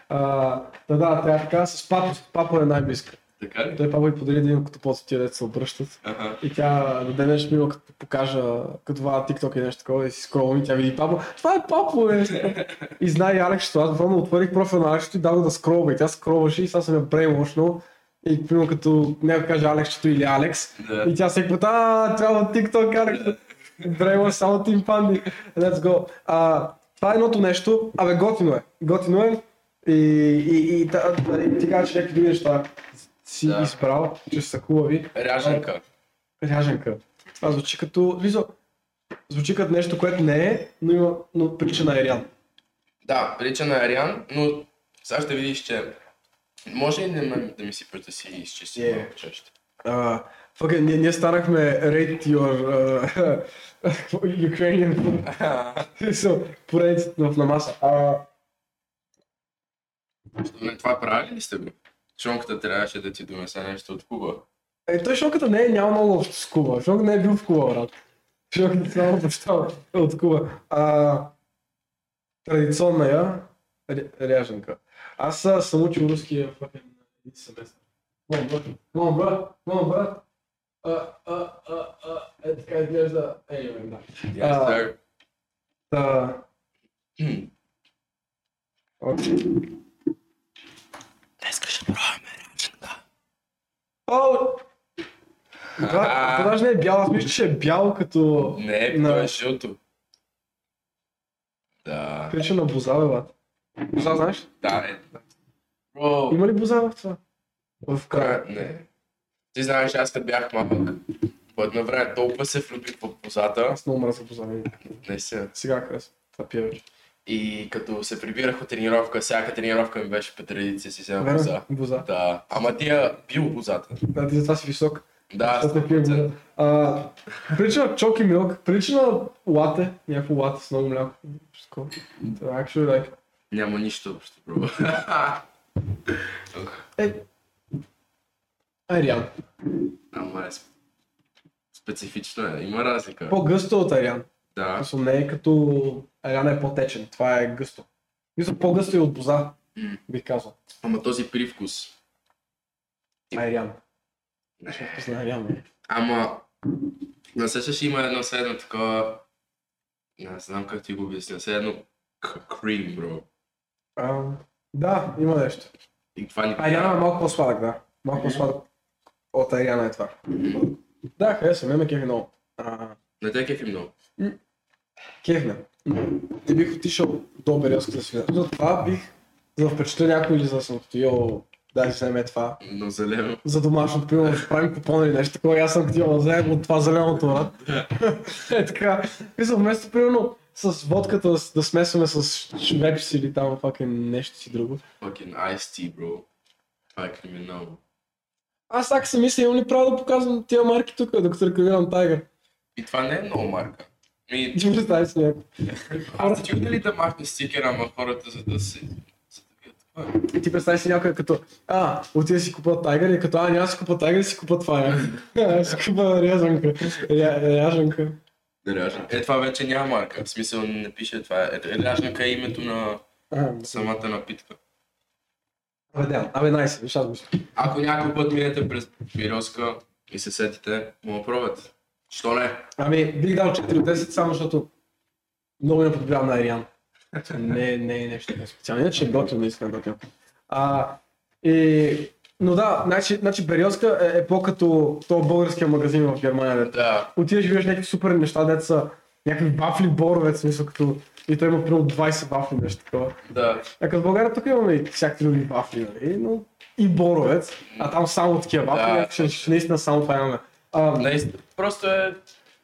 а, да, да, тя така с папа, папа е най-близка. Така ли? Той папа й подели един като под тия деца се обръщат. Ага. И тя до ден днешен мила като покажа като това TikTok и нещо такова и си скролвам и тя види папа. Това е папа, е! И знае Алексчето, аз буквално отворих профил на Алексчето и дава да скролва и тя скролваше и сега съм я брейнвошнал. И примерно като някой каже Алексчето или Алекс, yeah. И тя се път, ааа, трябва от TikTok, Алекс, дрема само Тим Панди, let's go. А, това е едното нещо, абе готино е, готино е и, и, и, та, и ти кажа, че някакви други неща си yeah. изправил, че са хубави. Ряженка. Ряженка. Това звучи като, визо, звучи като нещо, което не е, но има, но прилича на Ариан. Да, прилича на Ариан, но сега ще видиш, че може ли да ми си пърта си изчистим yeah. малко чаще? Uh, Фък, ние, ние станахме Rate Your uh, Ukrainian Food. So, поредицата в намаса. Uh... Това правили ли сте го? Шонката трябваше да ти донесе нещо от Куба. Е, той Шонката не е няма много общо с Куба. Шонката не е бил в Куба, брат. Шонката само общо от Куба. Uh, традиционна я ряженка. Аз съм учил руския факен един семестър. Мам брат, мам брат, мам брат. а, а, а, а, е така изглежда. Ей, ме, да. Yes, sir. Днеска ще правим Ряженка. Оу! Това не е бял, аз мисля, че е бял като... Не, това е жълто. Да. Прича на боза, бе, бат. Боза знаеш? Да, е. Има ли боза в това? В края? Не. Ти знаеш, аз като бях малък. По едно време толкова се влюбих в бозата. Аз много мразя боза, бе. Не се. Сега кръс. Това пия вече. И като се прибирах от тренировка, всяка тренировка ми беше по традиция си взема боза. Боза. Да. Ама ти я бил бозата. Да, ти затова си висок. Да, сто процента. А, прилича на чоки милк, прилича на лате, някакво лате с много мляко. Това actually like. Няма нищо общо, бро. Е, ариан. Ама е специфично е, има разлика. По-гъсто от ариан. Да. Просто не е като... Ариан е по-течен, това е гъсто. Мисля, по-гъсто и от боза, mm. бих казал. Ама този привкус. Ариан. Познаваме. Ама, насещаш има едно седно такова, не знам как ти го обясня, седно крим, бро. А, да, има нещо. И това ни... Ариана е малко по-сладък, да. Малко по-сладък от Ариана е това. Mm-hmm. Да, харесва, ме ме кефи много. А... Не те кефи много? М- кефне. Не бих отишъл до Бериозка да си видя. За това бих, за да впечатля някой или за да съм отидел. Да, ще вземе това. Но зелено. За домашното пиво ще правим купон или нещо такова. Аз съм ктива, взема от това зеленото, брат. Е така. Мисля, вместо примерно с водката да смесваме с швепс или там fucking нещо си друго. Fucking Ice Tea, bro. Това е криминал. Аз така се мисля, имам ли право да показвам тия марки тук, докато рекламирам Tiger? И това не е много марка. Ми... Ти представи си някакво. Аз чух дали да махне стикера на хората, за да си... И ти представи си някой като, а, отида си купа Tiger и като, а, няма си купа Tiger, си купа това, а, си купа Ряженка, Ряженка. Ряженка. Е, това вече няма марка, в смисъл не пише това, Ряженка е името на самата напитка. Абе, да, абе, найс, виж аз мисля. Ако някой път минете през Бериозка и се сетите, мога пробват. Що не? Ами, бих дал четири от десет, само защото много не подобрявам на Ариан. Не, не е нещо специално, иначе е готвим, наистина готвим. Но да, значи, значи Бериозка е, е по-като този българския магазин в Германия. Да. Отидеш и виждаш някакви супер неща, деца, някакви бафли борове, в смисъл като... И той има примерно двайсет бафли, нещо такова. Да. А като в България тук имаме и всякакви други бафли, нали, но и боровец, а там само такива бафли, да. Ще, наистина само това имаме. А, наистина, просто е...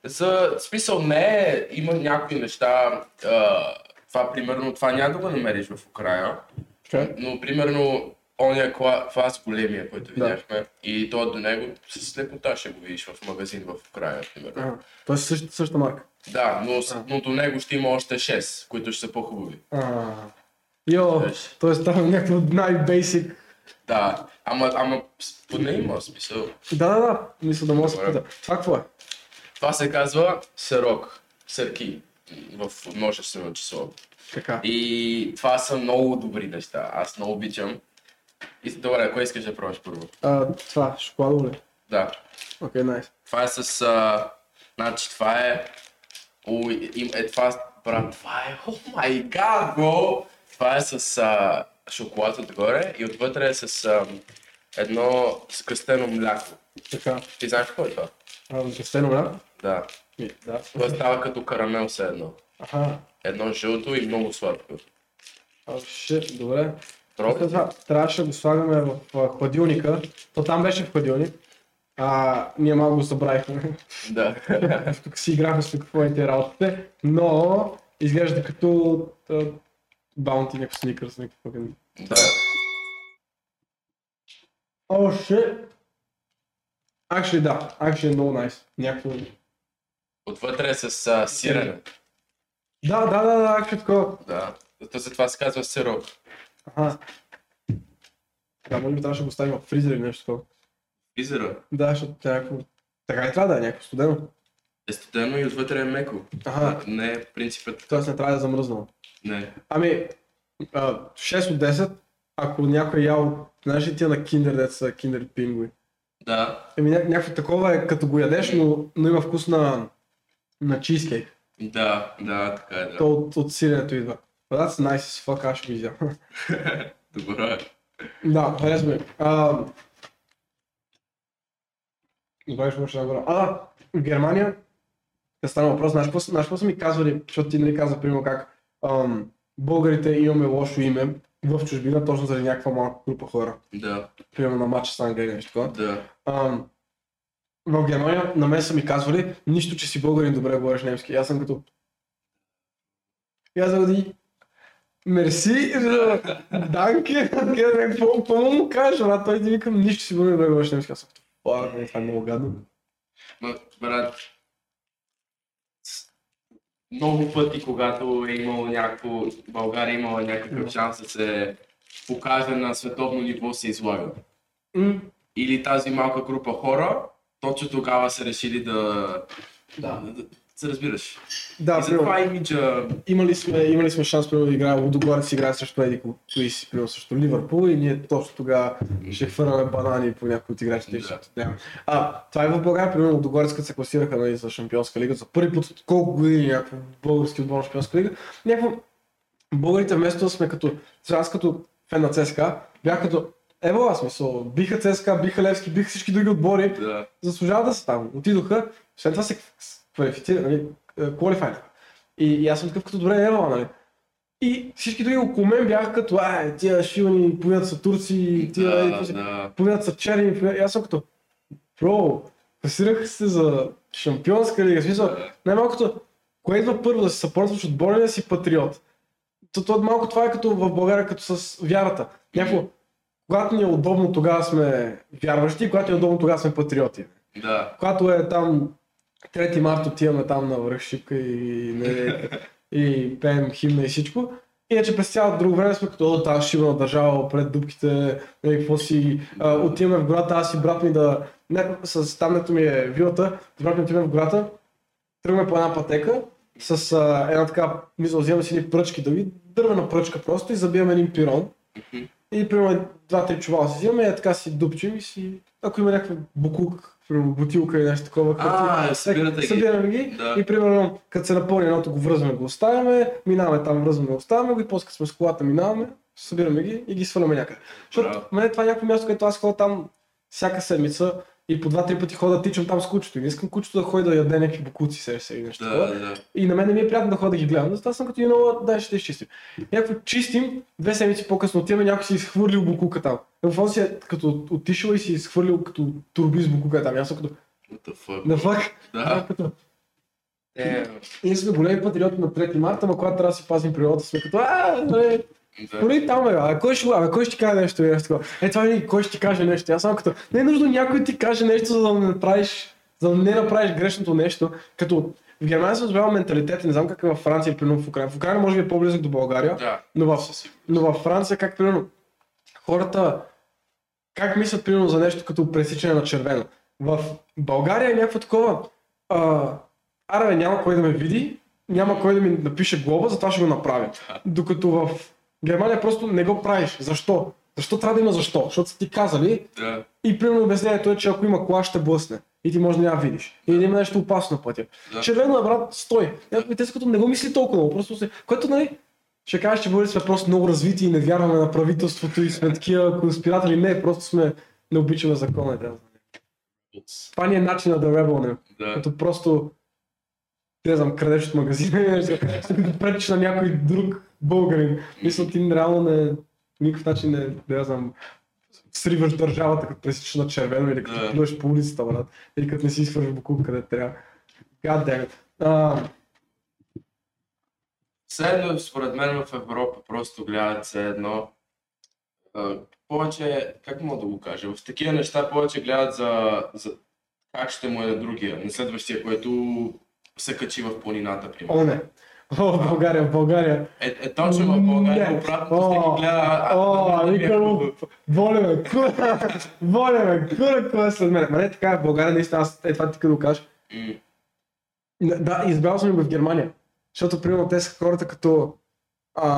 За смисъл не е, има някакви неща, а... Това, примерно, това няма да го намериш в Украина, okay. Но, примерно, ония квас големия, който видяхме, да. И то до него с лекота ще го видиш в магазин в Украина, примерно. Това е същата, същата марка? Да, но, но до него ще има още шест, които ще са по-хубави. А-а-а. Йо, т.е. става някакво най-бейсик. Да, ама, ама поне има смисъл. Да, да, да, мисля да мога да се пита. Това какво е? Това се казва сирок, сърки. В множествено число. Така. И това са много добри неща. Аз много обичам. И добре, кое искаш да пробваш първо? А, това, шоколадово ли? Да. Окей, okay, найс. Nice. Това е с... А... Значи това е... О, им... Е това... Брат, това е... О май гад, бро! Това е с а... шоколад отгоре и отвътре е с а... едно скъстено мляко. Така. Ти знаеш какво е това? А, скъстено мляко? Да. Да. Това става като карамел все едно. Аха. Едно жълто и много сладко. О, шит, добре. Това, трябваше да го слагаме в, в хладилника. То там беше в хладилник. А, ние малко го събрахме. Да. Тук си играхме с каквоите работите, но изглежда като баунти, някакъв сникърс, някакъв пъгън. Да. О, шит. Actually да, actually е много найс. Някакво... Отвътре е с а, сирене. Да, да, да, да, акчетко. Да, зато за това се казва сироп. Аха. Да, може би трябваше да го ставим в фризер или нещо такова. Фризера? Да, защото тя някакво... Така и трябва да е някакво студено. Е студено и отвътре е меко. Аха. Не е принципът. Тоест не трябва да замръзнало. Не. Ами, а, шест от десет, ако някой ял, знаеш ли тия на киндер деца, киндер пингви? Да. Еми ня- някакво такова е, като го ядеш, но, но има вкус на, на чизкейк. Да, да, така е, да. То от, от сиренето идва. That's nice as fuck, аз ще го изям. Добре. Да, харесва ми. А... Добре, ще ще набора. А, в Германия, да стана въпрос, знаеш какво са ми казвали, защото ти нали каза, примерно как ам, българите имаме лошо име в чужбина, точно заради някаква малка група хора. Да. Примерно на матча с Англия, нещо такова. Да. Ам, в Германия на мен са ми казвали, нищо, че си българин, добре говориш немски. Аз съм като... И аз заради... Мерси, данке, по-моему му кажеш, а той ти викам, нищо си бъде, добре говориш немски. Аз съм като... О, това е много гадно. Брат, много пъти, когато е имало някакво, България е имала някакъв шанс да се покаже на световно ниво, се излага. Mm. Или тази малка група хора, точно тогава са решили да, да. да, да се разбираш. Да, и за това имиджа... Имали сме, имали сме шанс да играем, Удогорец играе срещу Еди Коиси, примерно срещу Ливърпул и ние точно тогава ще хвърляме банани по някои от играчите. Да. А, това е в България, примерно Удогорец, като се класираха нали, за Шампионска лига, за първи път от колко години някакво български отбор на Шампионска лига, някакво българите вместо да сме като, аз като фен на ЦСКА, бях като ева смисъл, биха ЦСКА, биха Левски, биха всички други отбори, да. Заслужава да са там, отидоха, след това се квалифицира, нали, квалифайна. И, и аз съм такъв като добре ева, нали. И всички други около мен бяха като, ай, тия шивани, половината са турци, тия, да, да. Половината са черни, половината... аз съм като, бро, класирах се за Шампионска лига, смисъл, да. Най-малкото, кое идва първо да се съпортваш отборния си патриот. То, то малко това е като в България, като с вярата. Някакво, когато ни е удобно, тогава сме вярващи, когато ни е удобно, тогава сме патриоти. Да. Когато е там трети март отиваме там на връх Шипка и, не, и пеем химна и всичко. Иначе през цялото друго време сме като тази шибана държава пред дупките, какво си, а, отиваме в гората, аз и брат ми да... Не, с тамнето ми е вилата, брат ми отиваме в гората, тръгваме по една пътека с а, една така, мисля, взимаме си едни пръчки, дълги, дървена пръчка просто и забиваме един пирон. И примерно два-три чувала си взимаме и така си дупчим и си... Ако има някаква букук, бутилка и нещо такова, а, събирате ги. Събираме ги да. И примерно, като се напълни едното, го връзваме, го оставяме, минаваме там, връзваме, оставяме го и после като сме с колата минаваме, събираме ги и ги свърляме някъде. Защото в мен това е някакво място, където аз ходя там всяка седмица и по два-три пъти хода тичам там с кучето и не искам кучето да ходи да яде някакви букуци среща и нещо такова. Да, да. И на мен не ми е приятно да хода да ги гледам, затова съм като и нова, дай ще изчистим. Някакво чистим, две седмици по-късно отиваме, някой си изхвърлил букука там. Във си е като отишъл и си изхвърлил като турби с букука там, аз съм като... What the fuck? The fuck? Да. Като... Yeah. Ние сме големи патриоти на трети март, ама когато трябва да си пазим природата, сме като ааа, нали... Да. Пори там, а кой ще, а кой ще ти каже нещо? Е, това винаги кой ще ти каже нещо. Аз само като не е нужно някой ти каже нещо, за да не направиш, за да не направиш грешното нещо. Като в Германия се развива менталитет, не знам как е във Франция, примерно в Украина. В Украина може би е по-близък до България, да. Но, в, но във Франция как примерно хората как мислят примерно за нещо като пресичане на червено. В България е някакво такова, а, аре няма кой да ме види, няма кой да ми напише глоба, затова ще го направя. Докато в Германия просто не го правиш. Защо? Защо трябва да има защо? Защото са ти казали да. И примерно обяснението е, че ако има кола ще блъсне и ти може да я видиш. Или да има нещо опасно на пътя. Да. Червено е брат, стой. Някакви тези като не го мисли толкова много, просто се... Което нали, ще кажеш, че българите сме просто много развити и не вярваме на правителството и сме такива конспиратори. Не, просто сме не обичаме закона. Това ни е начинът да ребълнем. Да. Като просто не знам, крадеш от магазина и пречиш на някой друг българин. Мисля, ти реално не, никакъв начин не, не знам, сриваш държавата, като пресичаш на червено или като плюеш yeah. по улицата, брат, или като не си свържиш букук, къде трябва. God damn it. Uh... Следно, според мен в Европа просто гледат все едно. Uh, повече, как мога да го кажа, в такива неща повече гледат за, за как ще му е на другия, на следващия, което се качи в планината, примерно. О, не. О, България, България. Е, е точно в България, обратно всеки гледа... О, никъм, волеме, кура, волеме, кура, кура след мен. Ма не така, в България наистина, аз е това ти като кажеш. Mm. Да, избрал съм го в Германия, защото примерно те са хората като... А,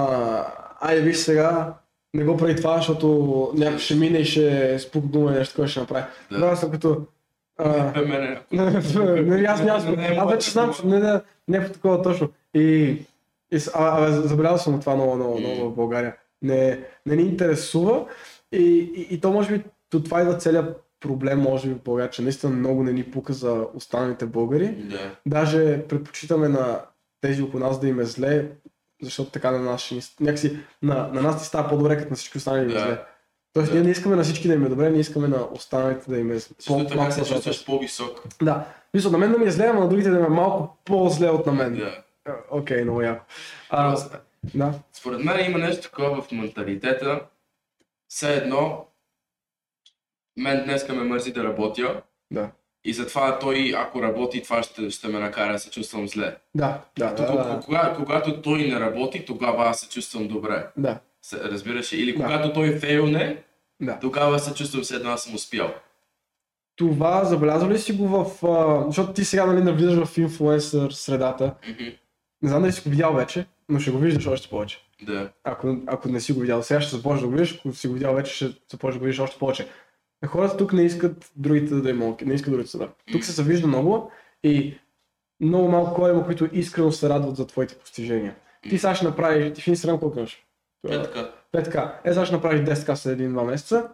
ай, виж сега, не го прави това, защото някой ще мине и ще спукнува нещо, което ще направи. Да, аз съм като... Аз нямам... Аз вече знам, че не е по такова точно. И... Забелязал съм от това много в България. Не ни интересува и то може би до това идва целият проблем, може би в България, че наистина много не ни пука за останалите българи. Даже предпочитаме на тези около нас да им е зле, защото така на нас ще ни... Някакси на, на нас ти става по-добре, като на всички останали да им е зле. Тоест да. Ние не искаме на всички да им е добре, ние искаме на останалите да им е зле. Защото така се чувстваш по-висок. Да. Мисля, на мен да ми е зле, но на другите да ми е малко по-зле от на мен. Да. Окей, okay, много яко. А, да. Според мен има нещо такова в менталитета. Все едно, мен днеска ме мързи да работя. Да. И затова той, ако работи, това ще, ще ме накара да се чувствам зле. Да, да, тук, да, да. Кога, когато той не работи, тогава аз се чувствам добре. Да. Разбираш ли? Или когато да. Той фейлне, да. Тогава се чувствам все едно аз съм успял. Това забелязва ли си го в... А... Защото ти сега нали навлизаш в инфлуенсър средата. Mm-hmm. Не знам дали си го видял вече, но ще го виждаш още повече. Да. Ако, ако не си го видял, сега ще започнеш да го видиш, ако си го видял вече ще започнеш да го видиш още повече. Хората тук не искат другите да има окей, не искат другите да. Тук се съвижда много и много малко хора има, които искрено се радват за твоите постижения. Ти сега ще направиш, ти в Instagram колко имаш? пет ка. пет ка. Е, сега ще направиш десет ка след един-два месеца.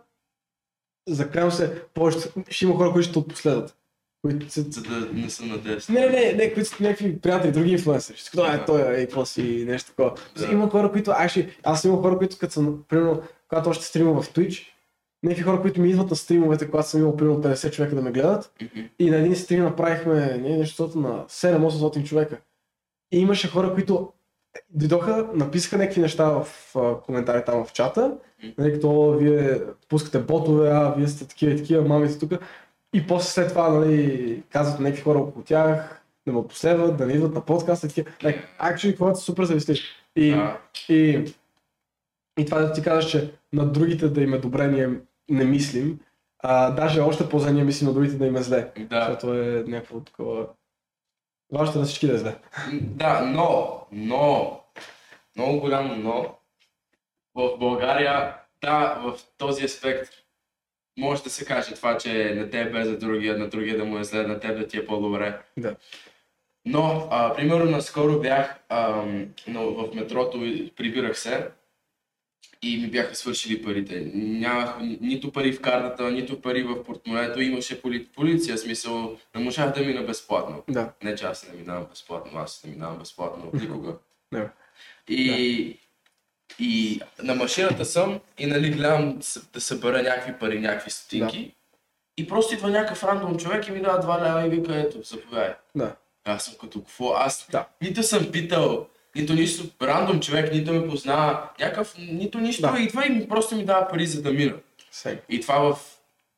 Заклявам се, повече ще има хора, които ще отпоследват. Които са... За да не са на десет. Не, не, не, които са някакви приятели, други инфлуенсери. Ще казвам, е, той е, какво си, нещо такова. Да. Има хора, които, айши, аз имам хора, които като съм, примерно, когато още стримам в Twitch, някакви хора, които ми идват на стримовете, когато съм имал примерно петдесет човека да ме гледат. Mm-hmm. И на един стрим направихме не, нещото на седем-осемстотин човека. И имаше хора, които дойдоха, написаха някакви неща в коментари там в чата. Mm-hmm. Нали, като вие пускате ботове, а вие сте такива и такива, мамите тук. И после след това нали, казват на някакви хора около тях, да ме последват, да не идват на подкаста и такива. Like, actually, когато супер завистиш. И, yeah. и, и това да ти казваш, че на другите да им е добре, ние не мислим, а даже още по-зле ние мислим на другите да им е зле, да. Защото е някакво такова... Важно на всички да е зле. Да, но, но, много голямо но, в България, да, в този аспект може да се каже това, че на тебе е за другия, на другия да му е зле, на теб да ти е по-добре. Да. Но, а, примерно, наскоро бях ам, в метрото и прибирах се, и ми бяха свършили парите. Нямах нито пари в картата, нито пари в портмонето, имаше поли... полиция, смисъл, не можах да мина безплатно. Да. Не че аз не минавам безплатно, аз не минавам безплатно никога. Yeah. И... Yeah. и на машината съм и нали гледам да събера някакви пари, някакви стотинки. Yeah. И просто идва някакъв рандом човек и ми дава два лева и вика ето, заповядай. Yeah. Аз съм като какво, аз yeah. нито съм питал. Нито нищо, рандом човек, нито ме познава, някакъв, нито нищо да. Идва и просто ми дава пари за да мина. Сега. И това в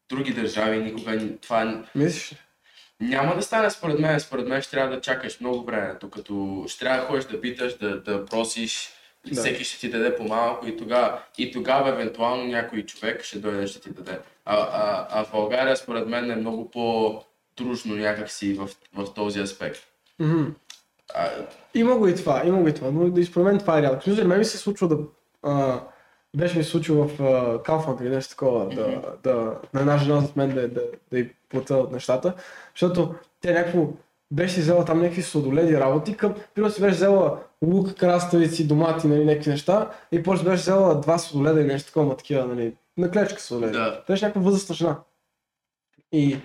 други държави никога това... Мислиш? Няма да стане според мен, според мен ще трябва да чакаш много време, докато ще трябва да ходиш да питаш, да, да просиш, да. Всеки ще ти даде по-малко и тогава, и тогава евентуално някой човек ще дойде ще ти даде. А, а, а в България според мен е много по-дружно някакси в, в този аспект. Mm-hmm. А... Има го и това, има го и това, но и според мен това е рядко. За мен ми се случва да... А, беше ми се случило в Калфанка или нещо такова, да, mm-hmm. да, на една жена зад мен да, да, да й платя от нещата. Защото тя някакво беше си взела там някакви сладоледи работи, към първо си беше взела лук, краставици, домати, нали, някакви неща и после беше взела два сладоледа и нещо такова, такива, нали, на клечка сладоледи. Yeah. Беше някаква възрастна жена. И,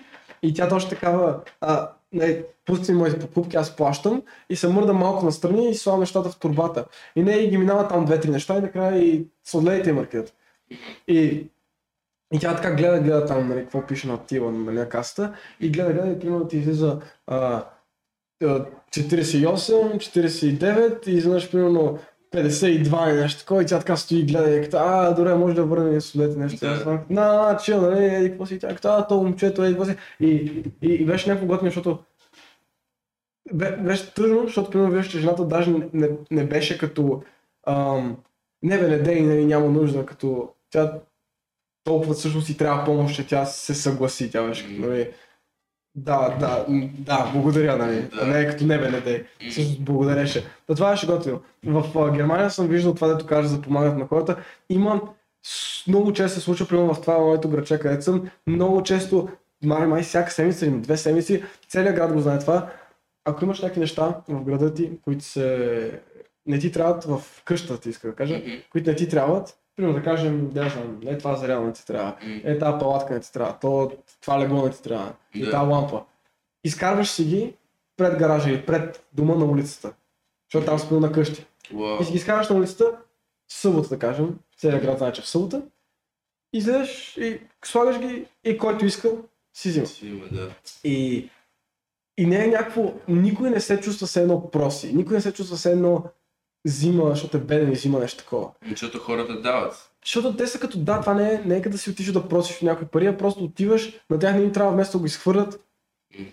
и тя точно такава... А, не, пусти ми моите покупки, аз плащам и се мърда малко настрани и слагам нещата в турбата. И не, и ги минава там две-три неща и накрая и сладоледите и маркетът. И, и тя така гледа, гледа там, нали, какво пише на тива, на касата и гледа, гледа и примерно ти излиза а, четирийсет и осем, четирийсет и девет и изнъж примерно петдесет и два и нещо такова и тя така стои и гледа и като, а, добре, може да върне сладоледите нещо. Да. На, чил, нали, еди какво си, тя като, а, то момчето, еди какво си. И, и, и беше някакво готвен, защото беше тъжно, защото примерно виждаш, че жената даже не, не, не беше като ам, не бе, не дей, нали, няма нужда, като тя толкова всъщност и трябва помощ, че тя се съгласи, тя беше като, нали, да, да, да, благодаря, нали, а не като не бе, не дей, всъщност благодареше. Да, това беше готино. В а, Германия съм виждал това, дето кажа, за помагат на хората, има много често се случва, примерно в това моето граче, където съм, много често, май, май, всяка седмица, две седмици, целият град го знае това. Ако имаш някакви неща в града ти, които се... не ти трябват в къщата, ти иска да кажа, mm-hmm. които не ти трябват, примерно да кажем, не знам, е това зарядно не ти трябва, е тази палатка не ти трябва, то, това легло не ти трябва, yeah. е тази лампа. Изкарваш си ги пред гаража или пред дома на улицата, защото там спил на къщи. Wow. И си ги изкарваш на улицата в събота, да кажем, целият град знае, че в събота, излезеш и слагаш ги и който искал си взима. Yeah. И... и не е някакво, никой не се чувства с едно проси, никой не се чувства с едно зима, защото е беден и зима нещо такова. Защото хората дават. Защото те са като да, това не е, не е като да си отиш да просиш някой пари, а просто отиваш, на тях не им трябва вместо да го изхвърлят,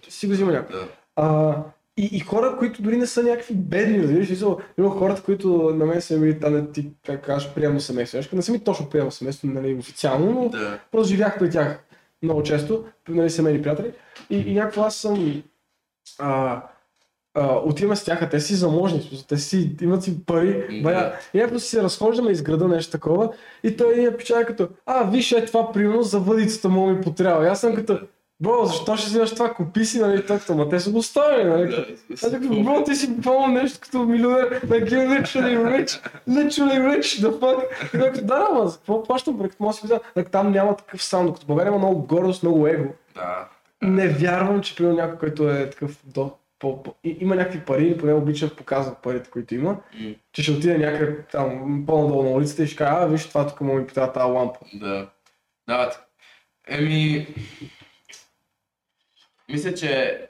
си го взима някой. Да. А, и, и хора, които дори не са някакви бедни, разбираш, има хората, които на мен са били там, да ти кажеш приемно семейство. Не са ми точно приемно семейство, нали, официално, но да. Просто живях при тях много често, нали, семейни приятели. И, и някакво аз съм. А, а, отиваме с тях, те си заможни, те си имат си пари, бая, и някакво си се разхождаме из града нещо такова и той един печага като, а виж е това примерно за въдицата му ми потрябва, аз съм като, бро защо ще взимаш това, купи си, нали, такто, ма те са го оставили, нали, аз като, бро ти си попълно нещо като милионер, like you're literally rich, literally rich, the fuck, и като, да, да, ма, какво плащам, като мога си виждам, там няма такъв саунд, докато България има много гордост, много его. Да. Не вярвам, че примерно някой, който е такъв до, по, по, и, има някакви пари или поне обича да показва парите, които има, mm. че ще отиде някъде там по-надолу на улицата и ще кажа, а виж това тук му ми потава тази лампа. Да, да, еми, мисля, че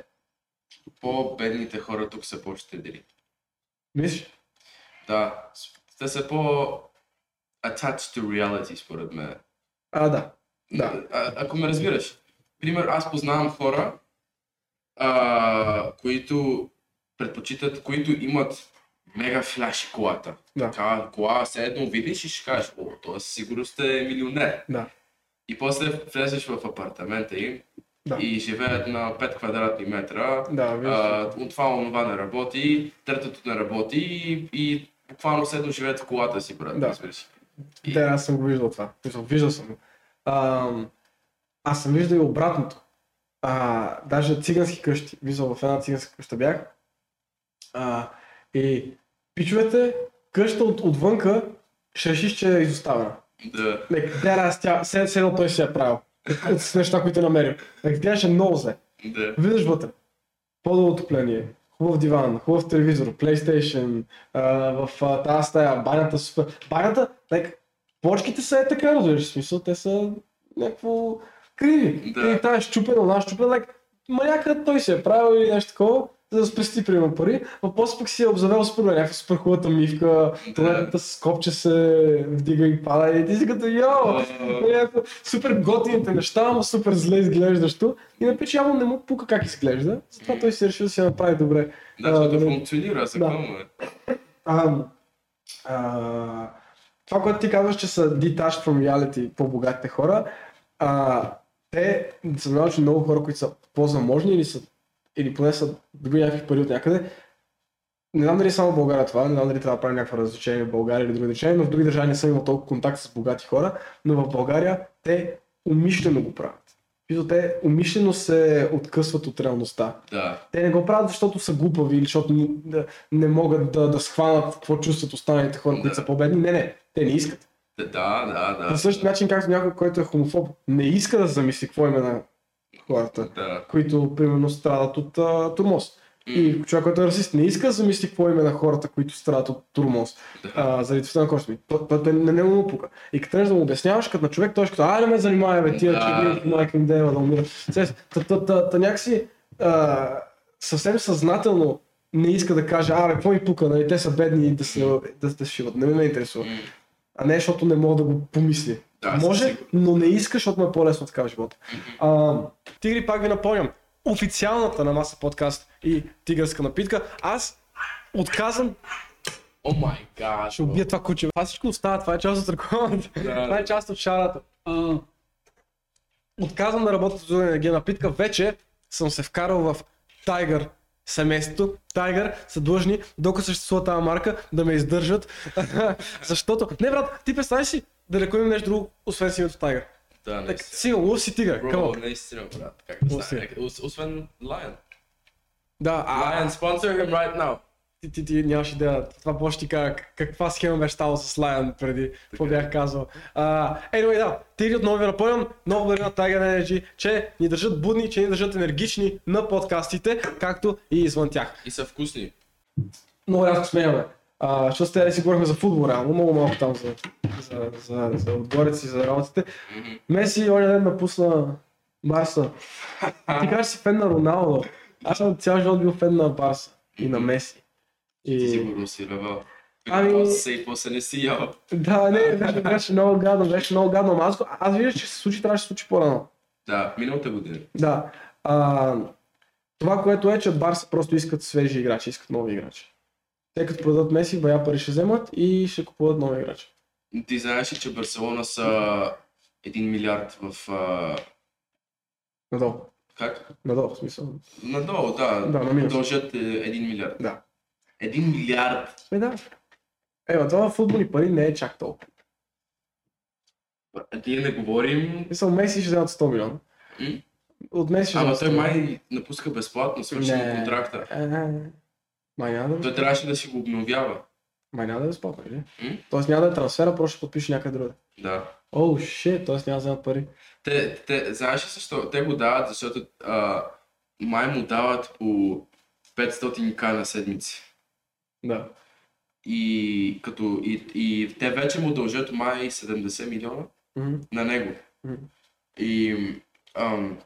по-бедните хора тук са по-щедри. Мислиш? Да, те са по-attached to reality според мен. А, да, да. А, ако ме разбираш. Пример, аз познавам хора, а, които предпочитат, които имат мега фляши колата. Да. Така, кола все едно видиш и ще кажеш, о, това със сигурност е милионер. Да. И после влезеш в апартамента им да. И живеят на пет квадратни метра, да, от това онова не работи, третото не работи и, и буквално все едно живеят в колата си, брат. Да, и... да, аз съм го виждал това. Виждал съм. Ам... Аз съм виждал и обратното, а, даже цигански къщи, виждал в една циганска къща бях а, и пичовете, къща от, отвънка ще решиш, че е изоставена. Да. Тя седно той си е правил, с неща, които е намерил. Тя ще е много зле. Да. Виждаш вътре, по-долу отопление, хубав диван, хубав телевизор, PlayStation, а, в а, тази стая, банята супер. Банята, like, плочките са е така, разбираш, в смисъл, те са някакво... криви. Да. И тази е щупена, она е щупена, like, маняка той се е правил или нещо такова, за да спести приема пари, а после пък си е обзавел с първа някаква супер хубавата мивка, туалетната с копче се вдига и пада и ти си като йо, някакво супер готините неща, ама супер зле изглеждащо и напече явно не му пука как изглежда, затова той си решил да си направи добре. Да, защото да функционира, законно е. Това, което ти казваш, че са detached from reality по-богатите хора, а, те са научи много хора, които са по-заможни или, са, или поне са добили някакви пари от някъде. Не знам дали само в България това, не знам дали трябва да правим някакво различение в България или други държави, но в други държави не съм имал толкова контакт с богати хора, но в България те умишлено го правят. Виждо, те умишлено се откъсват от реалността. Да. Те не го правят, защото са глупави или защото не, да, не могат да, да схванат какво чувстват останалите хора, да. Които са по-бедни. Не, не, те не искат. Да, да, да. По същия начин, както някой, който е хомофоб, не иска да замисли какво име на хората, да. Които примерно страдат от а, турмоз. Mm. И човек, който е расист, не иска да замисли какво име на хората, които страдат от турмоз. Да. Заради това на кожата ми. Той не, не му пука. И като да му обясняваш, като на човек, той ще като, а, не ме занимава, бе, тия, да. Че майка им дева да умира. Та някакси съвсем съзнателно не иска да каже, а, бе, какво ми пука, нали, те са бедни и да се шиват. Не ме интересува. А не, защото не мога да го помисля. Да, може, но не иска, защото ме е по-лесно така в живота. А, тигри, пак ви напомням, официалната на Маса подкаст и тигърска напитка, аз отказвам... О май гад! Ще убия това куче. Аз всичко остава, това е част от рекламата, да. Това е част от шарата. А, отказвам да работя за енергия напитка, вече съм се вкарал в Tiger семейството, Tiger са длъжни, докато съществува тази марка, да ме издържат. Защото, не брат, ти представи си, да рекламим нещо друго, освен си името Tiger. Да, не си. Си, лъв си тига, къмък. Бро, не си сирам, брат, как да стане. Освен Lion. Да, а... Lion, sponsor him right now. Ти, ти, ти нямаш идея, това може ти кажа каква схема беше стала с Lion преди, какво бях казвал. Uh, anyway, да, тири отново ви напълням, много благодаря на Tiger Energy, че ни държат будни, че ни държат енергични на подкастите, както и извън тях. И са вкусни. Много рязко смеяме, uh, защото сега си говорихме за футбол, реално, много малко там за, за, за, за Удогорец и за работите. Mm-hmm. Меси, оня ден ме пусна Барса. Ти кажеш си фен на Роналдо, аз съм цял живот бил фен на Барса и на Меси. И... Ти сигурно си ревел. Ами... Се и после не си ял. Да, не, беше, беше много гадно, беше много гадно. Аз, аз виждам, че се случи, трябваше да се случи по-рано. Да, миналата година. Да. А, това, което е, че Барса просто искат свежи играчи, искат нови играчи. Те като продадат Меси, бая пари ще вземат и ще купуват нови играчи. Ти знаеш ли, че Барселона са един милиард в... А... Надолу. Как? Надолу, в смисъл. Надолу, да. Да, на минус. Дължат един милиард. Да. Един милиард. Е, да. Ева, това футболни пари не е чак толкова. А ние не говорим... Мисъл, Меси ще дадат сто милиона. М? От Меси ще дадат сто милиона. Ама той май напуска безплатно, свърши на контракта. Не, не, не. Май няма да... Той трябваше да си го обновява. Май няма да е безплатно, или? М? Тоест няма да е трансфера, просто ще подпише някъде друга. Да. Оу, oh, шит, тоест няма да вземат пари. Те, те, знаеш ли защо? Те го дават, защото а, май му дават по петстотин хиляди на седмици. Да. И, като, и, и те вече му дължат май седемдесет милиона mm-hmm. на него. Mm-hmm. И, ам,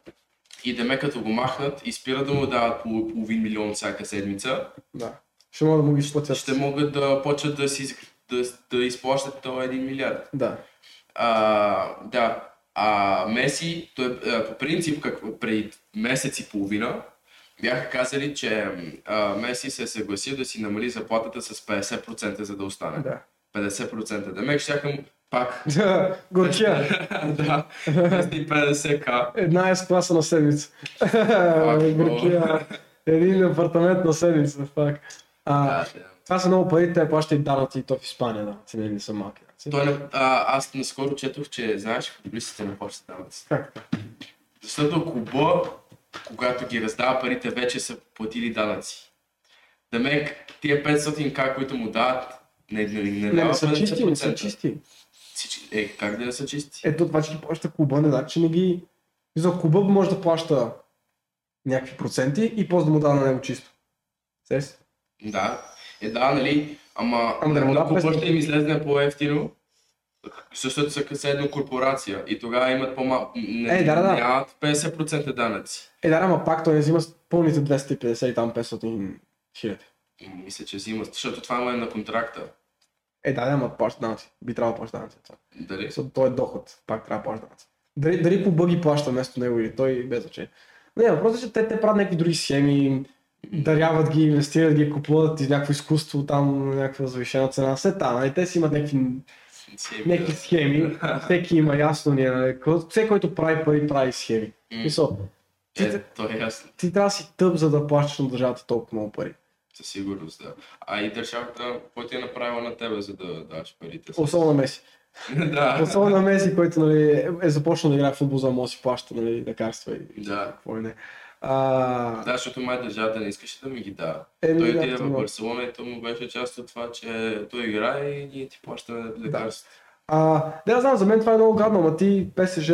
и деме като го махнат и спират да му дават пол, половин милион всяка седмица. Да. Ще могат да му ги изплатят. Ще могат да почват да, си, да, да изплащат този един милиард. Да. А, да. А Меси, той, по принцип, как, преди месец и половина, бяха казали, че а, Меси се съгласи да си намали заплатата с петдесет процента, за да остане. Да. петдесет процента. Да ме щяха му пак. Горчия. Да. петдесет хиляди. Една е с класа на седмица. Горчия. Един апартамент на седмица. Пак. А, това са много пари, те плащат и данъци и то в Испания. Да. Цени не са малки. Той, а, аз наскоро четох, че знаеш, футболистите не плащат данъци. Защото клуба, когато ги раздава парите, вече са платили данъци. Демек, тия петстотин хиляди, които му дават, не, не, не, не, не са чисти, не са чисти. Е, как да не са чисти? Ето това, че ги плаща клуба, не да, че не ги... За клуба може да плаща някакви проценти и после да му дава на него чисто. Сес? Да. Е, да, нали? Ама, ама да, да клуба ще им излезне по-ефтино. Защото са къса една корпорация и тогава имат по-малко, не, е, да, да. Нямат петдесет процента данъци. Е, да, ама пак той не взима пълните двеста и петдесет и там петстотин хиляди. Мисля, че взима, защото това му е на контракта. Е, да, да, ама плаща данъци, би трябвало да плаща данъци. Дали? Защото той е доход, пак трябва да плаща данъци. Дали, дали по бъги плаща вместо него или той без значение. Не, въпросът е, че те, те правят някакви други схеми, даряват ги, инвестират ги, купуват и някакво изкуство, там някаква завишена цена, все там, нали? Те си имат някакви... Неки схеми, всеки има ясно ние, всеки, който прави пари, прави схеми. Mm. Мисъл, ти, е, то е ясно. Ти трябва да си тъп, за да плащаш на държавата толкова много пари. Със сигурност, да. А и държавата, който е направила на тебе, за да даваш парите. Особено на Меси. Да. Особено на Меси, който нали, е, е започнал да играе футбол, за да може да си плаща нали, лекарства и да. Какво и не. А... Да, защото май държавата не искаше да ми ги дава. Е, той отиде в Барселона и то му беше част от това, че той играе и ние ти плащаме лекарството. Да, не знам, за мен това е много гадно, ама ти ПСЖ,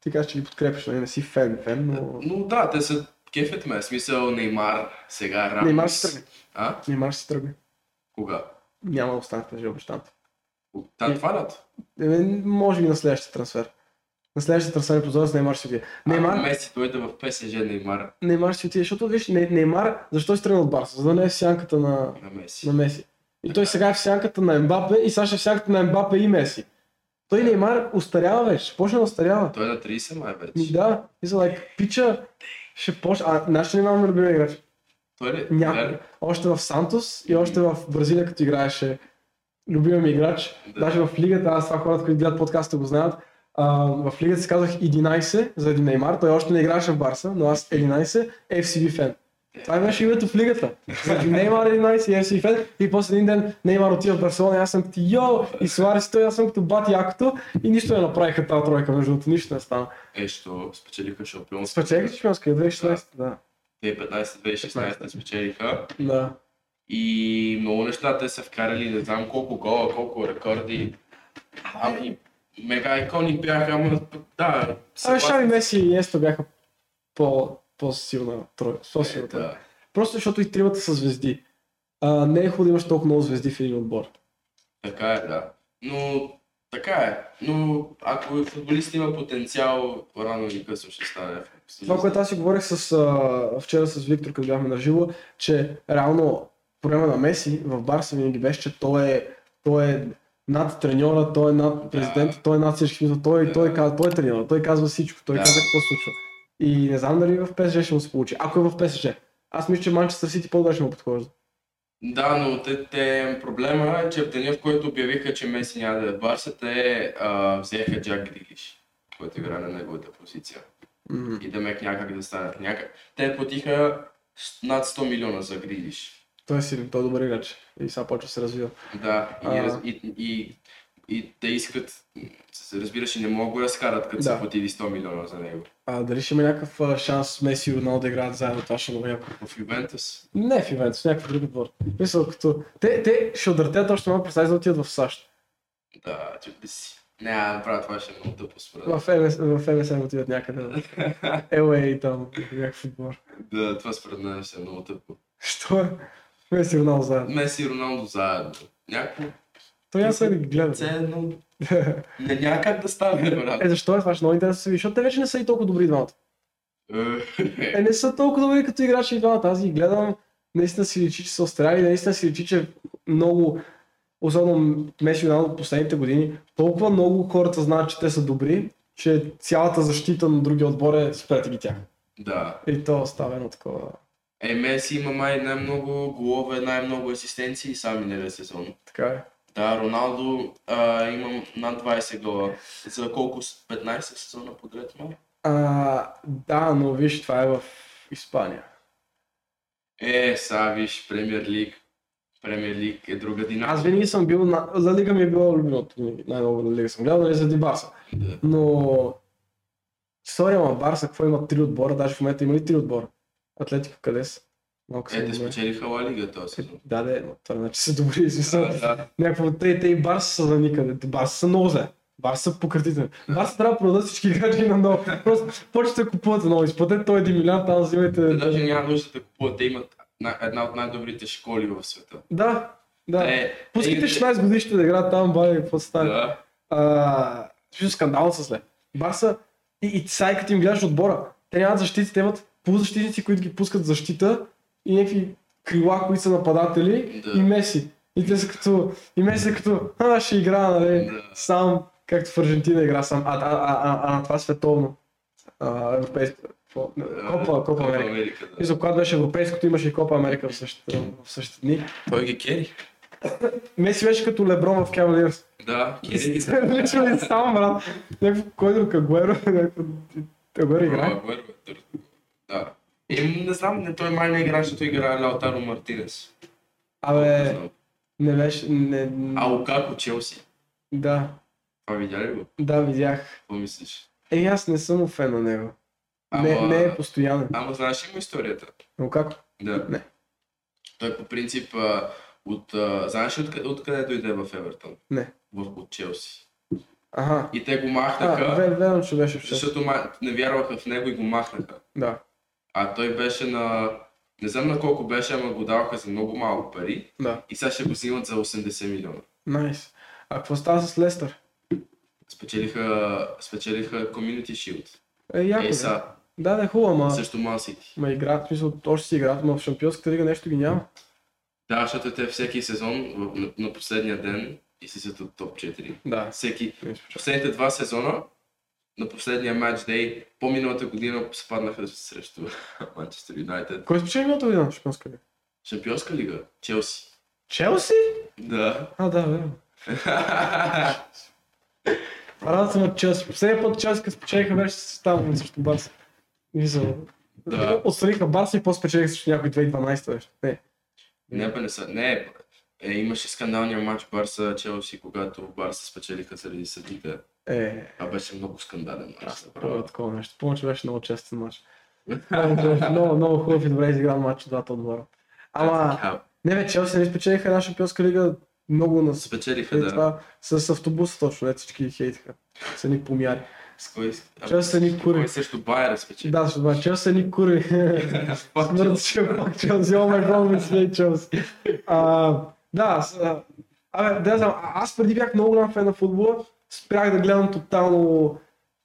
ти кажеш, че ги подкрепиш, не, не си фен, фен, но... Но да, те са кефят ме, смисъл Неймар, сега Рамос. Неймар си тръгне. А? Неймар си тръгне. Кога? Няма да остане в ПСЖ, обещам. Та това лято? Може би на следващия трансфер. На следващия трансфер прозорец Неймар ще отиде. Неймар... А, Меси дойде в ПСЖ, Неймар. Неймар ще отиде, защото виж, Неймар, защо си тръгна от Барса? За да не е в сянката на, на, Меси. на Меси. И той сега е в сянката на Мбапе и сега ще е в сянката на Мбапе и Меси. Той Неймар устарява вече, почне да устарява. Той е на трийсет май вече. Да, и за лайк, пича, ще почне, а нашето Неймар ме любиме играч. Той ли? Някой. Още в Сантос и още в Бразилия, като играеше любимия играч. Да. Даже в лигата, аз това хората, които гледат подкаста го знаят. Uh, в лигата си казах единайсет заради Неймар, той още не играеше в Барса, но аз единайсет Еф Си Би фен. Това беше името в лигата. Заради Неймар единайсет, Еф Си Фен и после един ден Неймар отива в Барселона, аз съм като йо и Суарес той, аз съм като бат якото и нищо не направиха тази тройка, между другото нищо не стана. Е, що спечелиха шампионска. Спечелиха шампионска лига две хиляди и шестнайсета, да. Те петнайсет две хиляди и шестнайсета спечелиха. Да. И много неща те са вкарали, не знам колко гола, колко рекорди. Ами, мега икони бяха, ама да. Абе, Шави, Меси и Есто бяха по... по-силна тройка. Е, да. Просто защото и тримата са звезди. А, не е хубаво да имаш толкова много звезди в един отбор. Така е, да. Но така е. Но ако футболист има потенциал, рано или късно ще стане. Това, което аз си говорих с, а, вчера с Виктор, като бяхме на живо, че реално проблема на Меси в Барса винаги беше, че той е, той е над треньора, той е над президента, да. Той е над всички. Той, да. той, той, той е треньора, той казва всичко, той да. казва какво се случва. И не знам дали в Пе Ес Же ще му се получи. Ако е в Пе Ес Же, аз мисля, че Манчестър Сити по-добре ще му подхожда. Да, но те, те, проблема е, че в деня, в който обявиха, че Меси няма да е в Барса, те а, взеха Джак Грилиш, който игра на неговата позиция. Mm-hmm. И да мек някак да станат някак. Те платиха над сто милиона за Грилиш. Той е силен, той е добър играч и сега почва се развива. Да, и, а... и, и, и те искат, разбираш, и не могат да го разкарат, като да. са платили сто милиона за него. А дали ще има някакъв шанс Меси и Роналдо да играят заедно, това ще го яко. В Ювентъс? Не в Ювентъс, някакъв друг отбор. Мисля, като... Те, те ще удъртят още малко, представи да отидат в САЩ. Да, чуди си. Не, направо това ще е много тъпо според. В Ем Ес Ем отидат някъде. Ел Ей и там, някакъв отбор. Да, това според мен ще е много тъпо. Що е? Меси и Роналдо заедно. Меси и Роналдо заедно. Някакво... Той аз да ги гледам. Ценно... Не, няма как да стане, брат. Е, защо е това? Много интересно се види, защото те вече не са и толкова добри двамата. Е, не са толкова добри като играчи и двамата. Аз ги гледам, наистина си личи, че са остаряли, наистина си личи, че много, особено Меси от последните години, толкова много хората знаят, че те са добри, че цялата защита на другия отбор е спрете ги тях. Да. И то става едно такова. Е, Меси има май най-много голове, най-много асистенции и сами не сезон. Така е. Да, Роналдо а, има над двайсет гола. За колко? петнайсет сезона подред му? Да, но виж, това е в Испания. Е, сега виж, Премьер лиг. Премьер лиг е друга динамика. Аз винаги съм бил, на... за лига ми е била любимото, най-добра лига съм гледал, нали заради Барса. Да. Но... Сори, ама Барса, какво има три отбора? Даже в момента има ли три отбора? Атлетико къде са? Е, те спечелиха Ла Лига този сезон. Да, да, но това значи са добри. Да, да. Те, те и Барса са за никъде. Барса са много зле. Барса са пократителни. Барса трябва да продадат всички играчки на ново. Просто почвате да купувате ново. Изплатете този един милион, там взимайте... Те даже няма нужда да купуват. Те имат една от най-добрите школи в света. Да, да. Е, пускайте шестнайсет годишните да играят там, бай, какво се стане. Да. А, скандално са зле. Барса и, и сайкът им гледаш отбора. Те нямат защити, те имат полузащитници, които ги пускат защита. И някакви крила, които са нападатели, да. И Меси. И те са като, и Меси е като, а, ще игра, нали, да. Сам, както в Аржентина игра сам, а, а, а, а, а това световно, а, европейско, Копа, Копа Америка. Америка да. И за когато беше европейското, имаше и Копа Америка в същите, в същите дни. Той ги кери. Меси беше като Леброн в Кавалиърс. Да, кери. Личали сам, брат. Някакво, кой друг, Агуеро, някакво, Агуеро играе. Агуеро, да. Еми, не знам, не, той май не играе, защото играе Лаутаро Мартинес. Абе, не беше, не... А Окако, Челси? Да. Това видя ли го? Да, видях. Какво мислиш? Еми, аз не съм фен на него. Ама... Не, не е постоянен. Ама знаеш ли му историята? Окако? Да. Не. Той по принцип, от... знаеш ли откъде, откъде дойде в Евертън? Не. В, от Челси. Аха. И те го махнаха. Ве, верно, че беше в Челси. Защото не вярваха в него и го махнаха. Да. А той беше на... не знам на колко беше, ама го даваха за много малко пари. Да. И сега ще го взимат за осемдесет милиона. Найс. Nice. А какво става с Лестър? Спечелиха... спечелиха Community Shield. Е, яко, да. Да, да, хубаво, ама... Също Ман Сити. Ма играят, в смисъл, още си играят, но в Шампионската лига нещо ги няма. Да, защото те всеки сезон, на, на последния ден, излизат от топ четири. Да. Всеки... Последните два сезона, на последния матчдей, по-миналата година спаднаха срещу Манчестър Юнайтед. Кой спечели миналата година? Шампионска лига? Шампионска лига? Челси. Челси? Да. А, да, верно. Радвам се на Челси. Последния път Челси, като спечелиха, беше там срещу Барса. Да. Отстраниха Барса и после спечелиха също някой две хиляди и дванадесета. Не, не, бе, не са. Не, е, имаше скандалния матч Барса Челси, когато Барса спечелиха заради съдите. Е. А беше много скандален матч. Аз правя такова нещо. Помня, че беше много честен матч. Много, много хубав и добре изигран матч от двата отбора. Ама, не бе, Челси не спечелиха една Шампионска лига. Много нас спечелиха, да. Това, с автобуса точно, не всички хейтиха. Са ни помяри. С кой? Челси са ни кури. Кой също Байера спечели? Да, също Байера. Челси са ни кури. Смъртеше пак Челси. О май гол ми след Челси. Да, абе, да знам, аз преди бях много голям фен на футбола. Спрях да гледам тотално...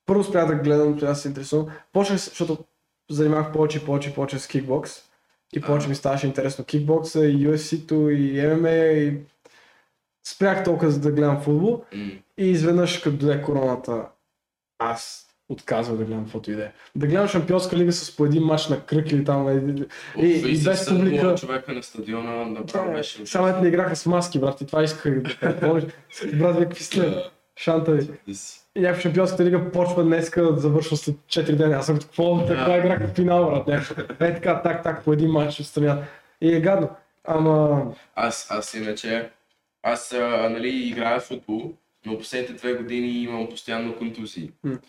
Първо спрях да гледам, това се интересувам. Почнах, защото занимавах повече и повече, повече с кикбокс. И повече ми ставаше интересно кикбокса, и Ю Еф Си-то, и Ем Ем Ей, и... Спрях толкова за да гледам футбол mm. и изведнъж като дойде короната, аз отказвам да гледам каквото идея. Да гледам Шампионска лига с по един мач на кръг или там и, О, и, и без публика. Човека на стадиона направо беше. Само ето не играха с маски, брат, и това исках да предположиш. Брат, вие какви сте? Шанта ви. И някаква Шампионската лига почва днеска, завършва след четири дена. Аз съм какво, така играха в финал, брат, някаква. Е така, так, так, по един матч отстранят. И е гадно. Ама... Аз, аз иначе... Аз а, нали, играя в футбол, но последните две години имам постоянно контузии. Mm.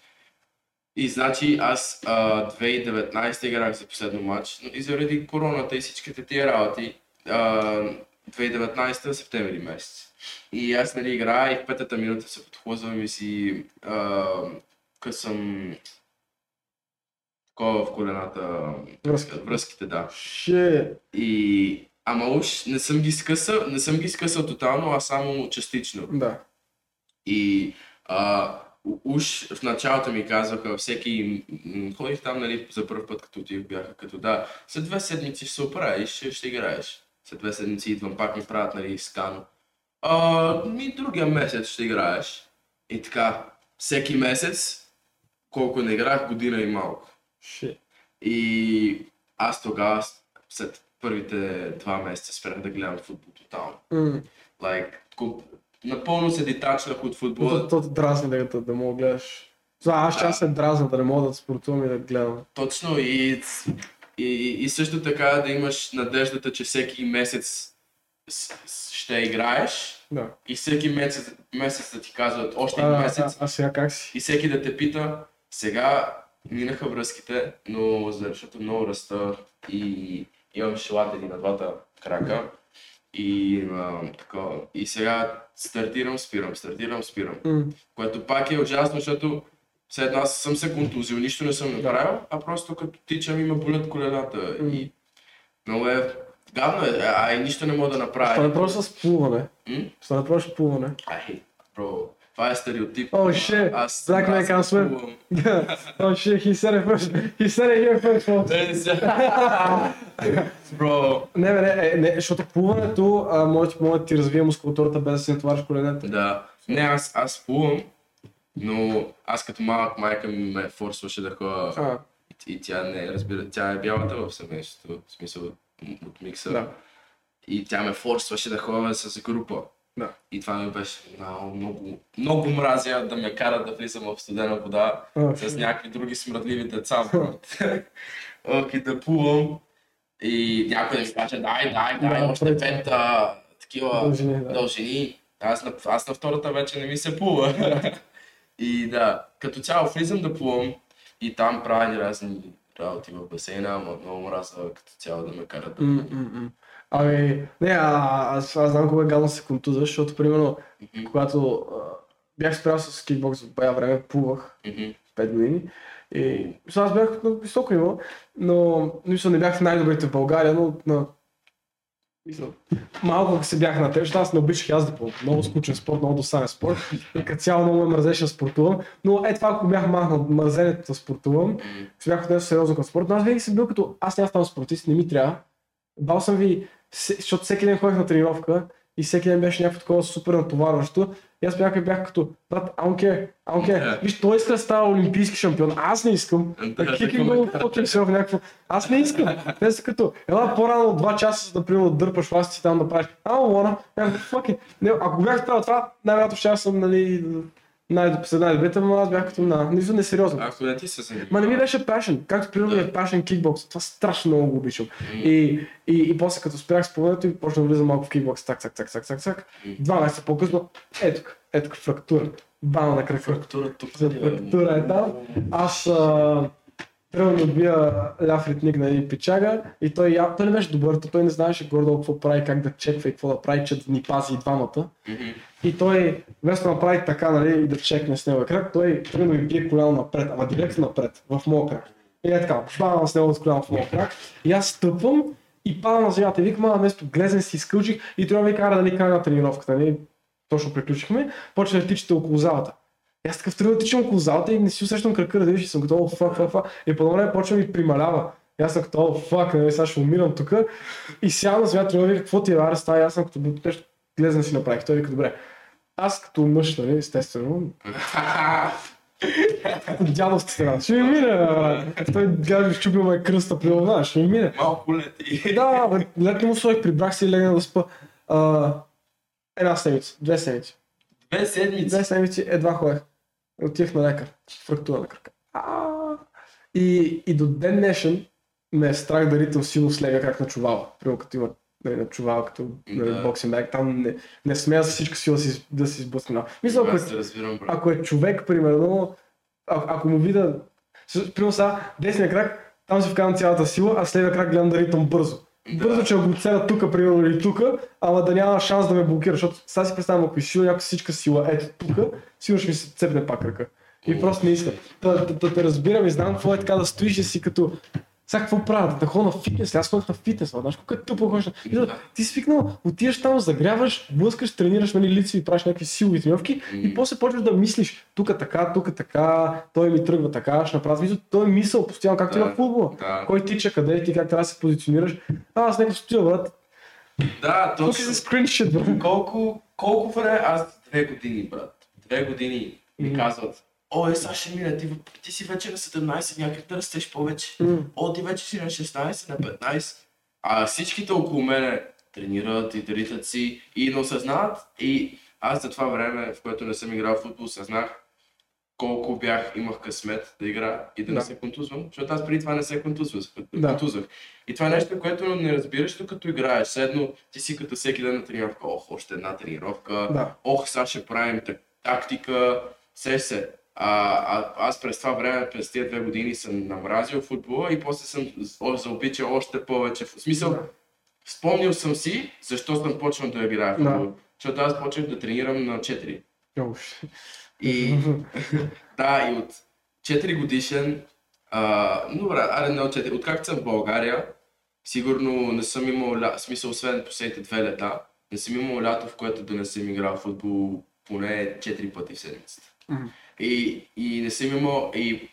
И значи аз а, две хиляди и деветнадесета играх за последно матч, но и заради короната и всичките тия работи, а, две хиляди и деветнадесета септември месец. И аз нали, играя и в петата минута се подхлъзвам и си а, късам такова в колената, Връзки. връзките, да. Shit. И... Ама уж не съм ги скъсал, не съм ги скъсал тотално, а само частично. Да. И а, уж в началото ми казваха, всеки ходих там, нали, за първ път като отих бяха като да, след две седмици ще се оправиш, ще, ще играеш. След две седмици идвам, пак ми правят, нали, скан. А, ми другия месец ще играеш. И така, всеки месец, колко не играх, година и малко. Shit. И аз тогава след първите два месеца спрях да гледам футбол тотално. Mm. Like, напълно се детачнах от футбола. То дразни да, да мога гледаш. За, аз ще аз се дразна, да не мога да спортувам и да гледам. Точно и, и, и също така да имаш надеждата, че всеки месец ще играеш. Да. И всеки месец, месец да ти казват още един месец. А, а сега как си? И всеки да те пита. Сега минаха връзките, но защото много раста и... Имам шилатели на двата крака и, а, така, и сега стартирам, спирам, стартирам, спирам. Mm. Което пак е ужасно, защото след аз съм се контузил, нищо не съм направил, yeah. а просто като тичам има болят колената. Mm. И много е гадно, е, а и нищо не мога да направя. Стане просто с плуване. Mm? Стане просто плуване. Ай, бро. Това е стереотип. О, ши! Black man can't swim. О, ши, he said it first. He said it here first, folks. Не, не, не, защото плуването може да ти развие мускулатурата без да си натовариш коленете. Да. Не, аз, аз плувам, но аз като малък майка ми ме форсваше да ходя и тя не разбира. Тя е бялата в семейството, в смисъл от микса. Да. И тя ме форсваше да ходя с група. Да. И това ми беше много, много, много мразя да ме кара да влизам в студена вода okay. с някакви други смръдливи деца. Окей, да плувам и някой да ми каже, дай, дай, дай, да, още пет такива дължини. Да. дължини. Аз, на, аз на втората вече не ми се плува. И да, като цяло влизам да плувам и там правя разни работи в басейна, ама много мразя като цяло да ме карат да плувам. Ами, не, а, аз, аз знам кога гадно се контуза, защото примерно, mm-hmm. когато а, бях спрял с кикбокс от бая време, плувах mm-hmm. пет години и мисля, аз бях на високо ниво, но мисля, не бях най-добрите в България, но на... мисля, малко се бях на теб, защото аз не обичах аз да плувам, много скучен спорт, много досаден спорт и като цяло много ме мързеше да спортувам, но е това, ако бях малко на мързенето да спортувам, ще бях отнесъл сериозно към спорт, но аз винаги съм бил като аз няма ставам спортист, не ми трябва, бал съм ви. Защото всеки ден ходих на тренировка и всеки ден беше някакво такова супер натоварващо и аз някакъв бях като брат, I don't care, I don't care. Yeah. Виж, той иска да става олимпийски шампион, аз не искам. Так хикин го почвам се в някакво, аз не искам. Те са като, ела по-рано от два часа, да примерно дърпаш ласти там да правиш, I don't wanna, някакво, fuck it. Ако бях правил това, най-вероятно ще аз съм, нали, най-допоследна дебета, но аз бях като на низо несериозно. А ако да ти се занимава. Ма не ми беше пашен, както примерно да. Е пашен кикбокс, това страшно много го обичам. Mm. И, и, и после като спрях спомнето и почна да влизам малко в кикбокс, так, так, так, так, так, так. Два месеца по-късно, ето, ето фрактура, бана на крака. Фрактура тук. Фрактура е там. Аз а... трябва да бия ляв ритник на един пичага и той явно не беше добър, той не знаеше гордо какво прави, как да чеква и какво да прави, че да ни пази и двамата. Mm-hmm. И той вместо да направи така, нали, и да чекне с него крак, той тръгна и бие коляно напред, ама директно напред, в моя крак. И е така, бавам с него с коляно в моя крак и аз стъпвам и падам на земята и викам, а вместо глезен си изкълчих и трябва да ви кара да ни кара на тренировката, нали, точно приключихме, почнах да тичате около залата. Аз такъв трябва да тичам около залата и не си усещам крака, да видиш, и съм готов, фак, фак, фак. И по време почвам и прималява. И аз съм готов, фак, не, сега ще умирам тук. И сядам на земята, трябва да вика, какво ти е вара става, аз съм като нещо глезен си направих. Той вика, добре. Аз като мъж, нали, естествено. Дядовска страна, ще ми мине. Той гледа, щупил ме кръста, прилъвна, ще ми мине. Малко лети. Да, летни му слоих, прибрах си и легна да спа. Една седмица, две седмици. Две седмици. Две седмици едва ходех. Отих на лекар. Фрактура на крака. И, и до ден днешен ме е страх да ритам силно с лега как на чувала. Примерно като има нали, на чувала, като нали, боксинг бег, там не, не смея за всичка сила си, да си сблъскна. Мисля, ако, ако е човек, примерно, а, ако му видя, примерно сега десния крак, там си вкарам цялата сила, а с левия крак гледам да ритам бързо. Да. Бързо, че го целя тука, примерно, или тука, ама да няма шанс да ме блокира, защото сега си представям, ако изшива някаква всичка сила ето тука, сигурно ще ми се цепне пак ръка. И О. просто не искам. Да те да, да, да разбирам и знам какво е така да стоиш и си като... Сега какво правя? Да ходя на фитнес, аз ходих на фитнес, знаеш колко е тъпо ходиш на... Да. Ти си свикнал, отиваш там, загряваш, блъскаш, тренираш мали лице и правиш някакви силови тренировки mm. и после почваш да мислиш тука така, тука така, той ми тръгва така, ще направя смисъл, той е мисъл постоянно, както да, и на футбола. Да. Кой тича, къде е ти, как трябва да се позиционираш. А, аз някакво стоя, брат. Да, то си... Тук е скриншот, брат. Колко, колко време, аз две години, брат. Две години ми mm. казват. Ой, сега ще мине, ти, ти си вече на седемнайсет, някак да растеш повече. Mm. О, ти вече си на шестнайсет, на петнайсет. А всичките около мене тренират и даритат си и не осъзнават. И аз за това време, в което не съм играл в футбол, съзнах колко бях, имах късмет да игра и да, да. Не се контузвам. Защото аз преди това не се контузвах. Да. контузвах. И това е нещо, което не разбираш, докато играеш. Седно ти си като всеки ден на тренировка. Ох, още една тренировка. Да. Ох, сега ще правим тактика. Се се. А, а, аз през това време, през тези две години съм намразил футбола и после съм заобичал още повече. В смисъл, да. Спомнил съм си защо съм почнал да играя в футбол. Да. Защото аз почнах да тренирам на четири. Oh. И, да, и от четири годишен, а, добра, аре не от четири, откакто съм в България, сигурно не съм имал лято, в смисъл освен последните две лета, не съм имал лято, в което да не съм играл в футбол поне четири пъти в седмицата. Mm. И, и не съм имал, и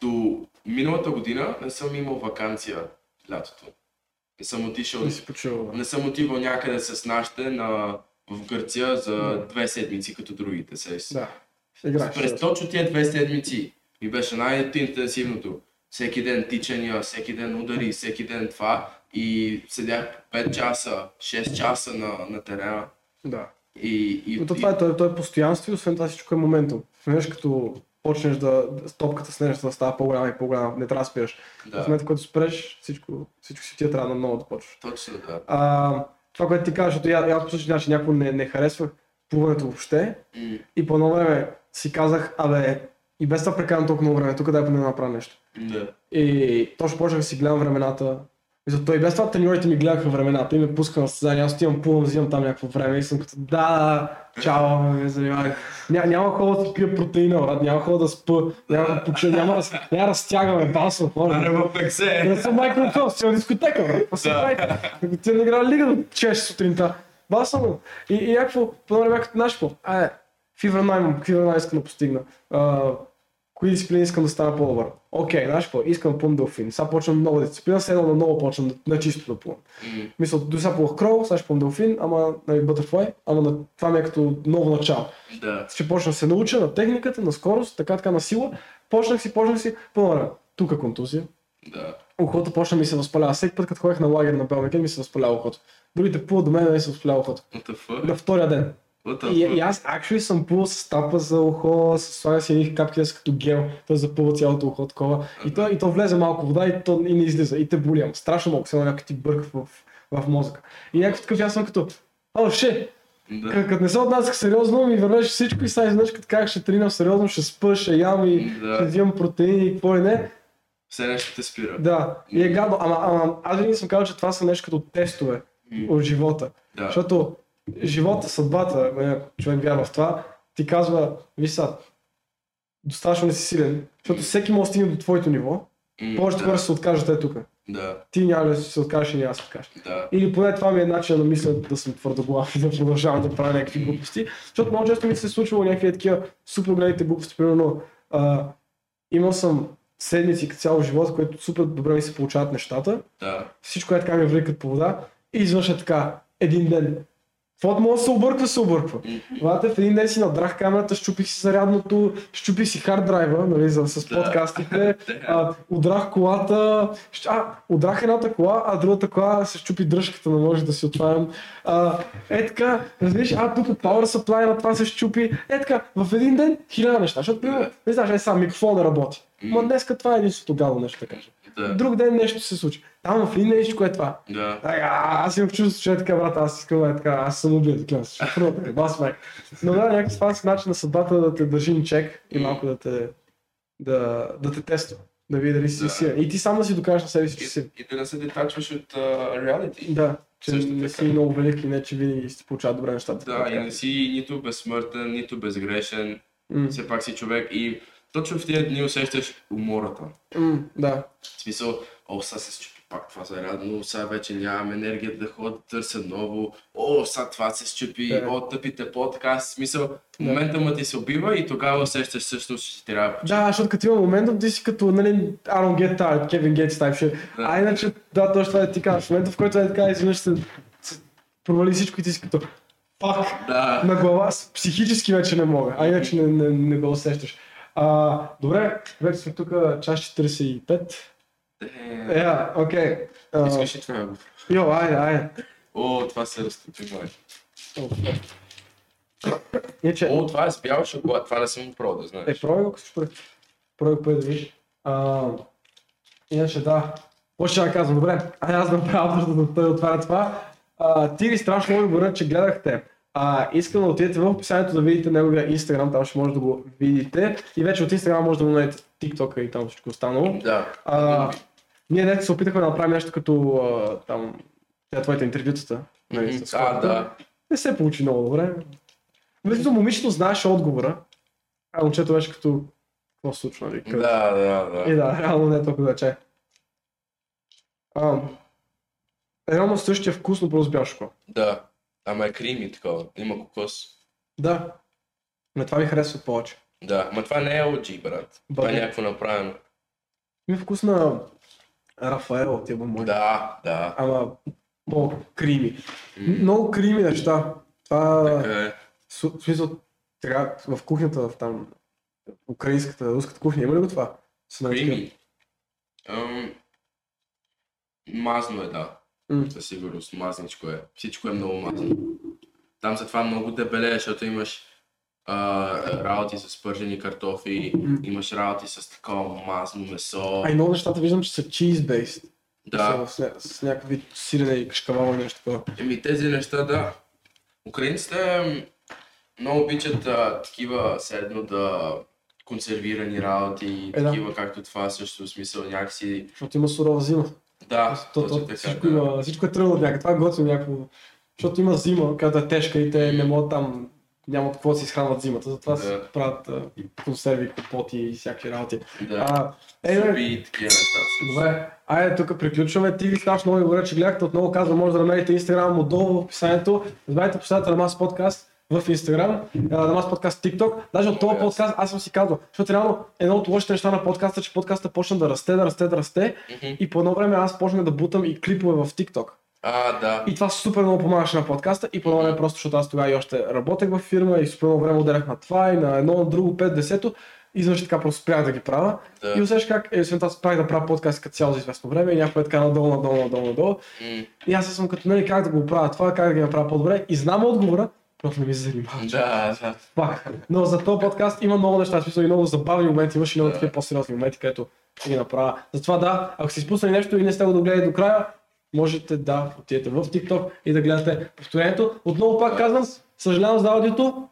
до миналата година не съм имал ваканция лятото. Не съм отишъл, не съм отивал някъде с нашите на, в Гърция за mm. две седмици, като другите сеси. Да. През точно тия две седмици ми беше най-интенсивното. Всеки ден тичания, всеки ден удари, всеки ден това. И седях пет часа, шест часа на, на терена. Да. И, и, това и... е, той, той е постоянство и освен това всичко е моментум. Вмеш като почнеш да топката след нещо да става по-голяма и по-голяма, не трябва да спираш. Да. В момента, когато спреш, всичко, всичко си тия трябва да много да почваш. Точно, да. А, това, което ти казваш, защото аз по същия начин някакво не, не харесвах плуването въобще mm. и по едно време си казах, абе, и без това прекарам толкова много време, тук дай поне да направя нещо. Yeah. И точно почнах да си гледам времената. И зато и без това треньорите ми гледаха времената и ме пускаха на състезание, аз отивам пулвам, взимам там някакво време и съм като да, чао, ме занимавай. Ня, няма хора да пия протеина, брат, няма хора да спа, няма да почне, няма да няма разтягаме басо, хора. Не ме пексе. Не съм майк на този, си на дискотека, брат, какво се правите? Ако ти не играва лига до чеш сутринта, басо, и, и някакво, по-добре бях като нашпо, ае, какви времена имам, какви времена искам да постигна. Uh, Кои дисциплини искам да стана по-добър? Окей, знаеш какво? Искам да плувам делфин. Сега почвам нова дисциплина, седно на ново почвам да, на чисто да плувам. Mm. Мисля, до сега плувах крол, сега ще плувам делфин, ама нали, butterfly, ама на, това ми е като ново начало. Yeah. Ще почна да се науча на техниката, на скорост, така така на сила. Почнах си, почнах си, по-добре. Тук е контузия. Yeah. Ухото почна ми се възпалява. Всеки път, като ходех на лагер на Белмекен, ми се възпалява ухото. Другите плуват до мен, ми се възпалява ухото. На втория ден. И, и аз actually съм пул с тапа за ухо, с слага си едни капки с като гел, той запълва цялото ухо такова и то, и то влезе малко вода и то и не излиза и те боли, ама страшно малко, сега някакъв ти бърка в, в мозъка. И някакъв такъв аз съм като, о, ще! Да. Като не се отнасях сериозно, ми вървеше всичко и сега изнъж като как ще тренирам сериозно, ще спъш, ще ям и да. Ще взимам протеини и какво ли не. Все нещо те спира. Да, и е гадно, ама, ама аз винаги съм казал, че това са нещо като тестове mm. от живота. Да. Защото живота, съдбата, човек вярва в това, ти казва, виж сега, достатъчно не си силен, защото всеки може да стигне до твоето ниво, mm, повечето да. Хора се откажат е тук. Да. Ти няма да се откажеш и няма да се откажеш. Да. Или поне това ми е начин да мисля да съм твърдоглав и да продължавам да правя някакви глупости. Защото много често ми се е случвало някакви такива супер големите глупости. Примерно а, имал съм седмици цял живот, което супер добре ми се получават нещата. Да. Всичко е така ми върви като по вода и извънш е така един ден. Фото може да се обърква, се обърква. Вате, в един ден си надрах камерата, щупих си зарядното, щупих си хард драйва, нали, с подкастите, а, удрах колата, а, удрах едната кола, а другата кола се щупи дръжката, не може да си отварям. А, е така, разбираш, а тук от Power Supply на това се щупи, е така, в един ден хиляда неща, защото не знаеш, е сам микрофон да работи. Ма днеска това е единството гадно нещо да кажа. Да. Друг ден нещо се случи. Там в един нещо е това. Да. А, аз имам чувство, че е така, брат, аз искам е така, аз съм убият, така, аз ще пробвам, така, бас майк. Но да, някакъв спански начин на съдбата да те държи на чек и малко да те, да, да те тества, да види дали си да. Си. И ти сам да си докажеш на себе си, че си. И да не се детачваш от реалити. Uh, да, че също не така. Си много велик и не, че винаги си получават добре нещата. Да, така. И не си нито безсмъртен, нито безгрешен, mm. все пак си човек и точно в тези дни усещаш умората. Mm, да. В смисъл, о, сега се счупи пак това зарядно, сега вече нямам енергия да ходя да търся ново, о, сега това се счупи, yeah. о, тъпите по, така, в смисъл, yeah. момента му ти се убива и тогава усещаш всъщност, че ти трябва. Да, защото като има момента, ти си като, нали, I don't get tired, Kevin Gates type shit. Yeah. А иначе, да, точно това е ти казваш, в момента в който е така, изведнъж се провали всичко и ти си като пак yeah. на глава, психически вече не мога, а иначе не, не, не го усещаш. А, добре, вече сме тук час четирийсет и пет. Е, окей. Искаш ли това да го правиш? Йо, айде, айде. О, това се разтопи, май. О, това е с бял шоколад, това не съм го пробвал, да знаеш. Е, пробвай го, като пробвай го, пъде да видиш. Иначе да, още ще да казвам, добре, айде аз направя авторът да отваря това. А, ти ли страшно много говоря, че гледахте. А, искам да отидете в описанието да видите неговия Instagram, там ще може да го видите и вече от Instagram може да му намерите TikTok и там всичко останало. Да. А, ние днес се опитахме да направим нещо като а, там, тя твоите интервютата. Нали, mm-hmm. а, да. Не се получи много добре. Вместо момичето знаеше отговора, а момчето беше като какво случва, нали? Като... Да, да, да. И да, реално не е толкова вече. Реално също е вкусно просто бял шоколад. Да. Ама е крим и такова, има кокос. Да, но това ми харесва повече. Да, но това не е О Джи, брат. Бъде. Това е някакво направено. Ми е вкус на Рафаел, тя бомбони. Да, да. Ама много крими. Mm. Много крими неща. Това е. В смисъл, сега в кухнята, в там, украинската, руската кухня, има ли го това? Крими? Um, мазно е, да. Със сигурност, мазничко е. Всичко е много мазно. Там затова много дебеле, защото имаш а, работи с пържени картофи, имаш работи с такова мазно месо. А и много нещата виждам, че са cheese-based. Да. Са с, с някакви сирене и кашкавало нещо такова. Еми тези неща, да. Украинците много обичат а, такива седно да консервирани работи, е, да. Такива както това също в смисъл някакси. Защото има сурова зима. Да, то, то, така, всичко, да. Има, всичко е тръгнало от някакъв, това е готвено някакво, защото има зима, която е тежка и те не могат там, нямат какво да се изхранват зимата, затова да. Се правят а, консерви, купоти и всякакви работи. Да, е, суби и такива неща. Добре, айде тук приключваме, ти ви страшно много говоря, че гледахте, отново казвам, може да намерите Instagram отдолу в описанието, разбавяйте последата на Маса подкаст в Instagram, на Маса подкаст TikTok, даже от този подкаст аз съм си казвал, защото реално едно от лошите неща на подкаста, че подкаста почна да расте, да расте, да расте mm-hmm. и по едно време аз почнах да бутам и клипове в TikTok. А, да. И това супер много помагаше на подкаста и по едно време просто, защото аз тогава и още работех във фирма и супер много време отделях на това и на едно, на друго, пет, десето и значи така просто спрях да ги правя да. И усещаш как, е, освен това спрях да правя подкаст като цяло за известно време и някой е така надолу, надолу, надолу, надолу mm. и аз съм като, нали, как да го правя това, как да ги направя по-добре и знам отговора. просто не ми се занимава. Да, да. Пак. Но за този подкаст има много неща, смисъл и много забавни моменти, имаш и много да. такива по-сериозни моменти, където ги направя. Затова да, ако си изпуснали нещо и не сте го догледали до края, можете да отидете в TikTok и да гледате повторението. Отново пак казвам, съжалявам за аудиото.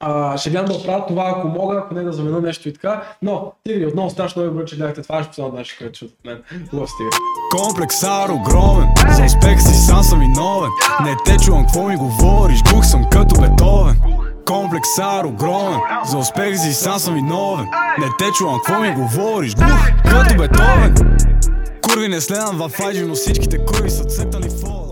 А, ще гледам да правя това, ако мога, ако не да заменя нещо и така, но Тигри, отново страшно добре, че гледахте, това е последно днес, което чуят от мен. Лъв Тигри. Комплексар огромен, за успех си сам съм виновен, не те чувам какво ми говориш, глух съм като Бетовен. Комплексар огромен, за успех си сам съм виновен, не те чувам какво ми говориш, глух като Бетовен. Курви не следам във Файджи, но всичките курви са цъкнали фол.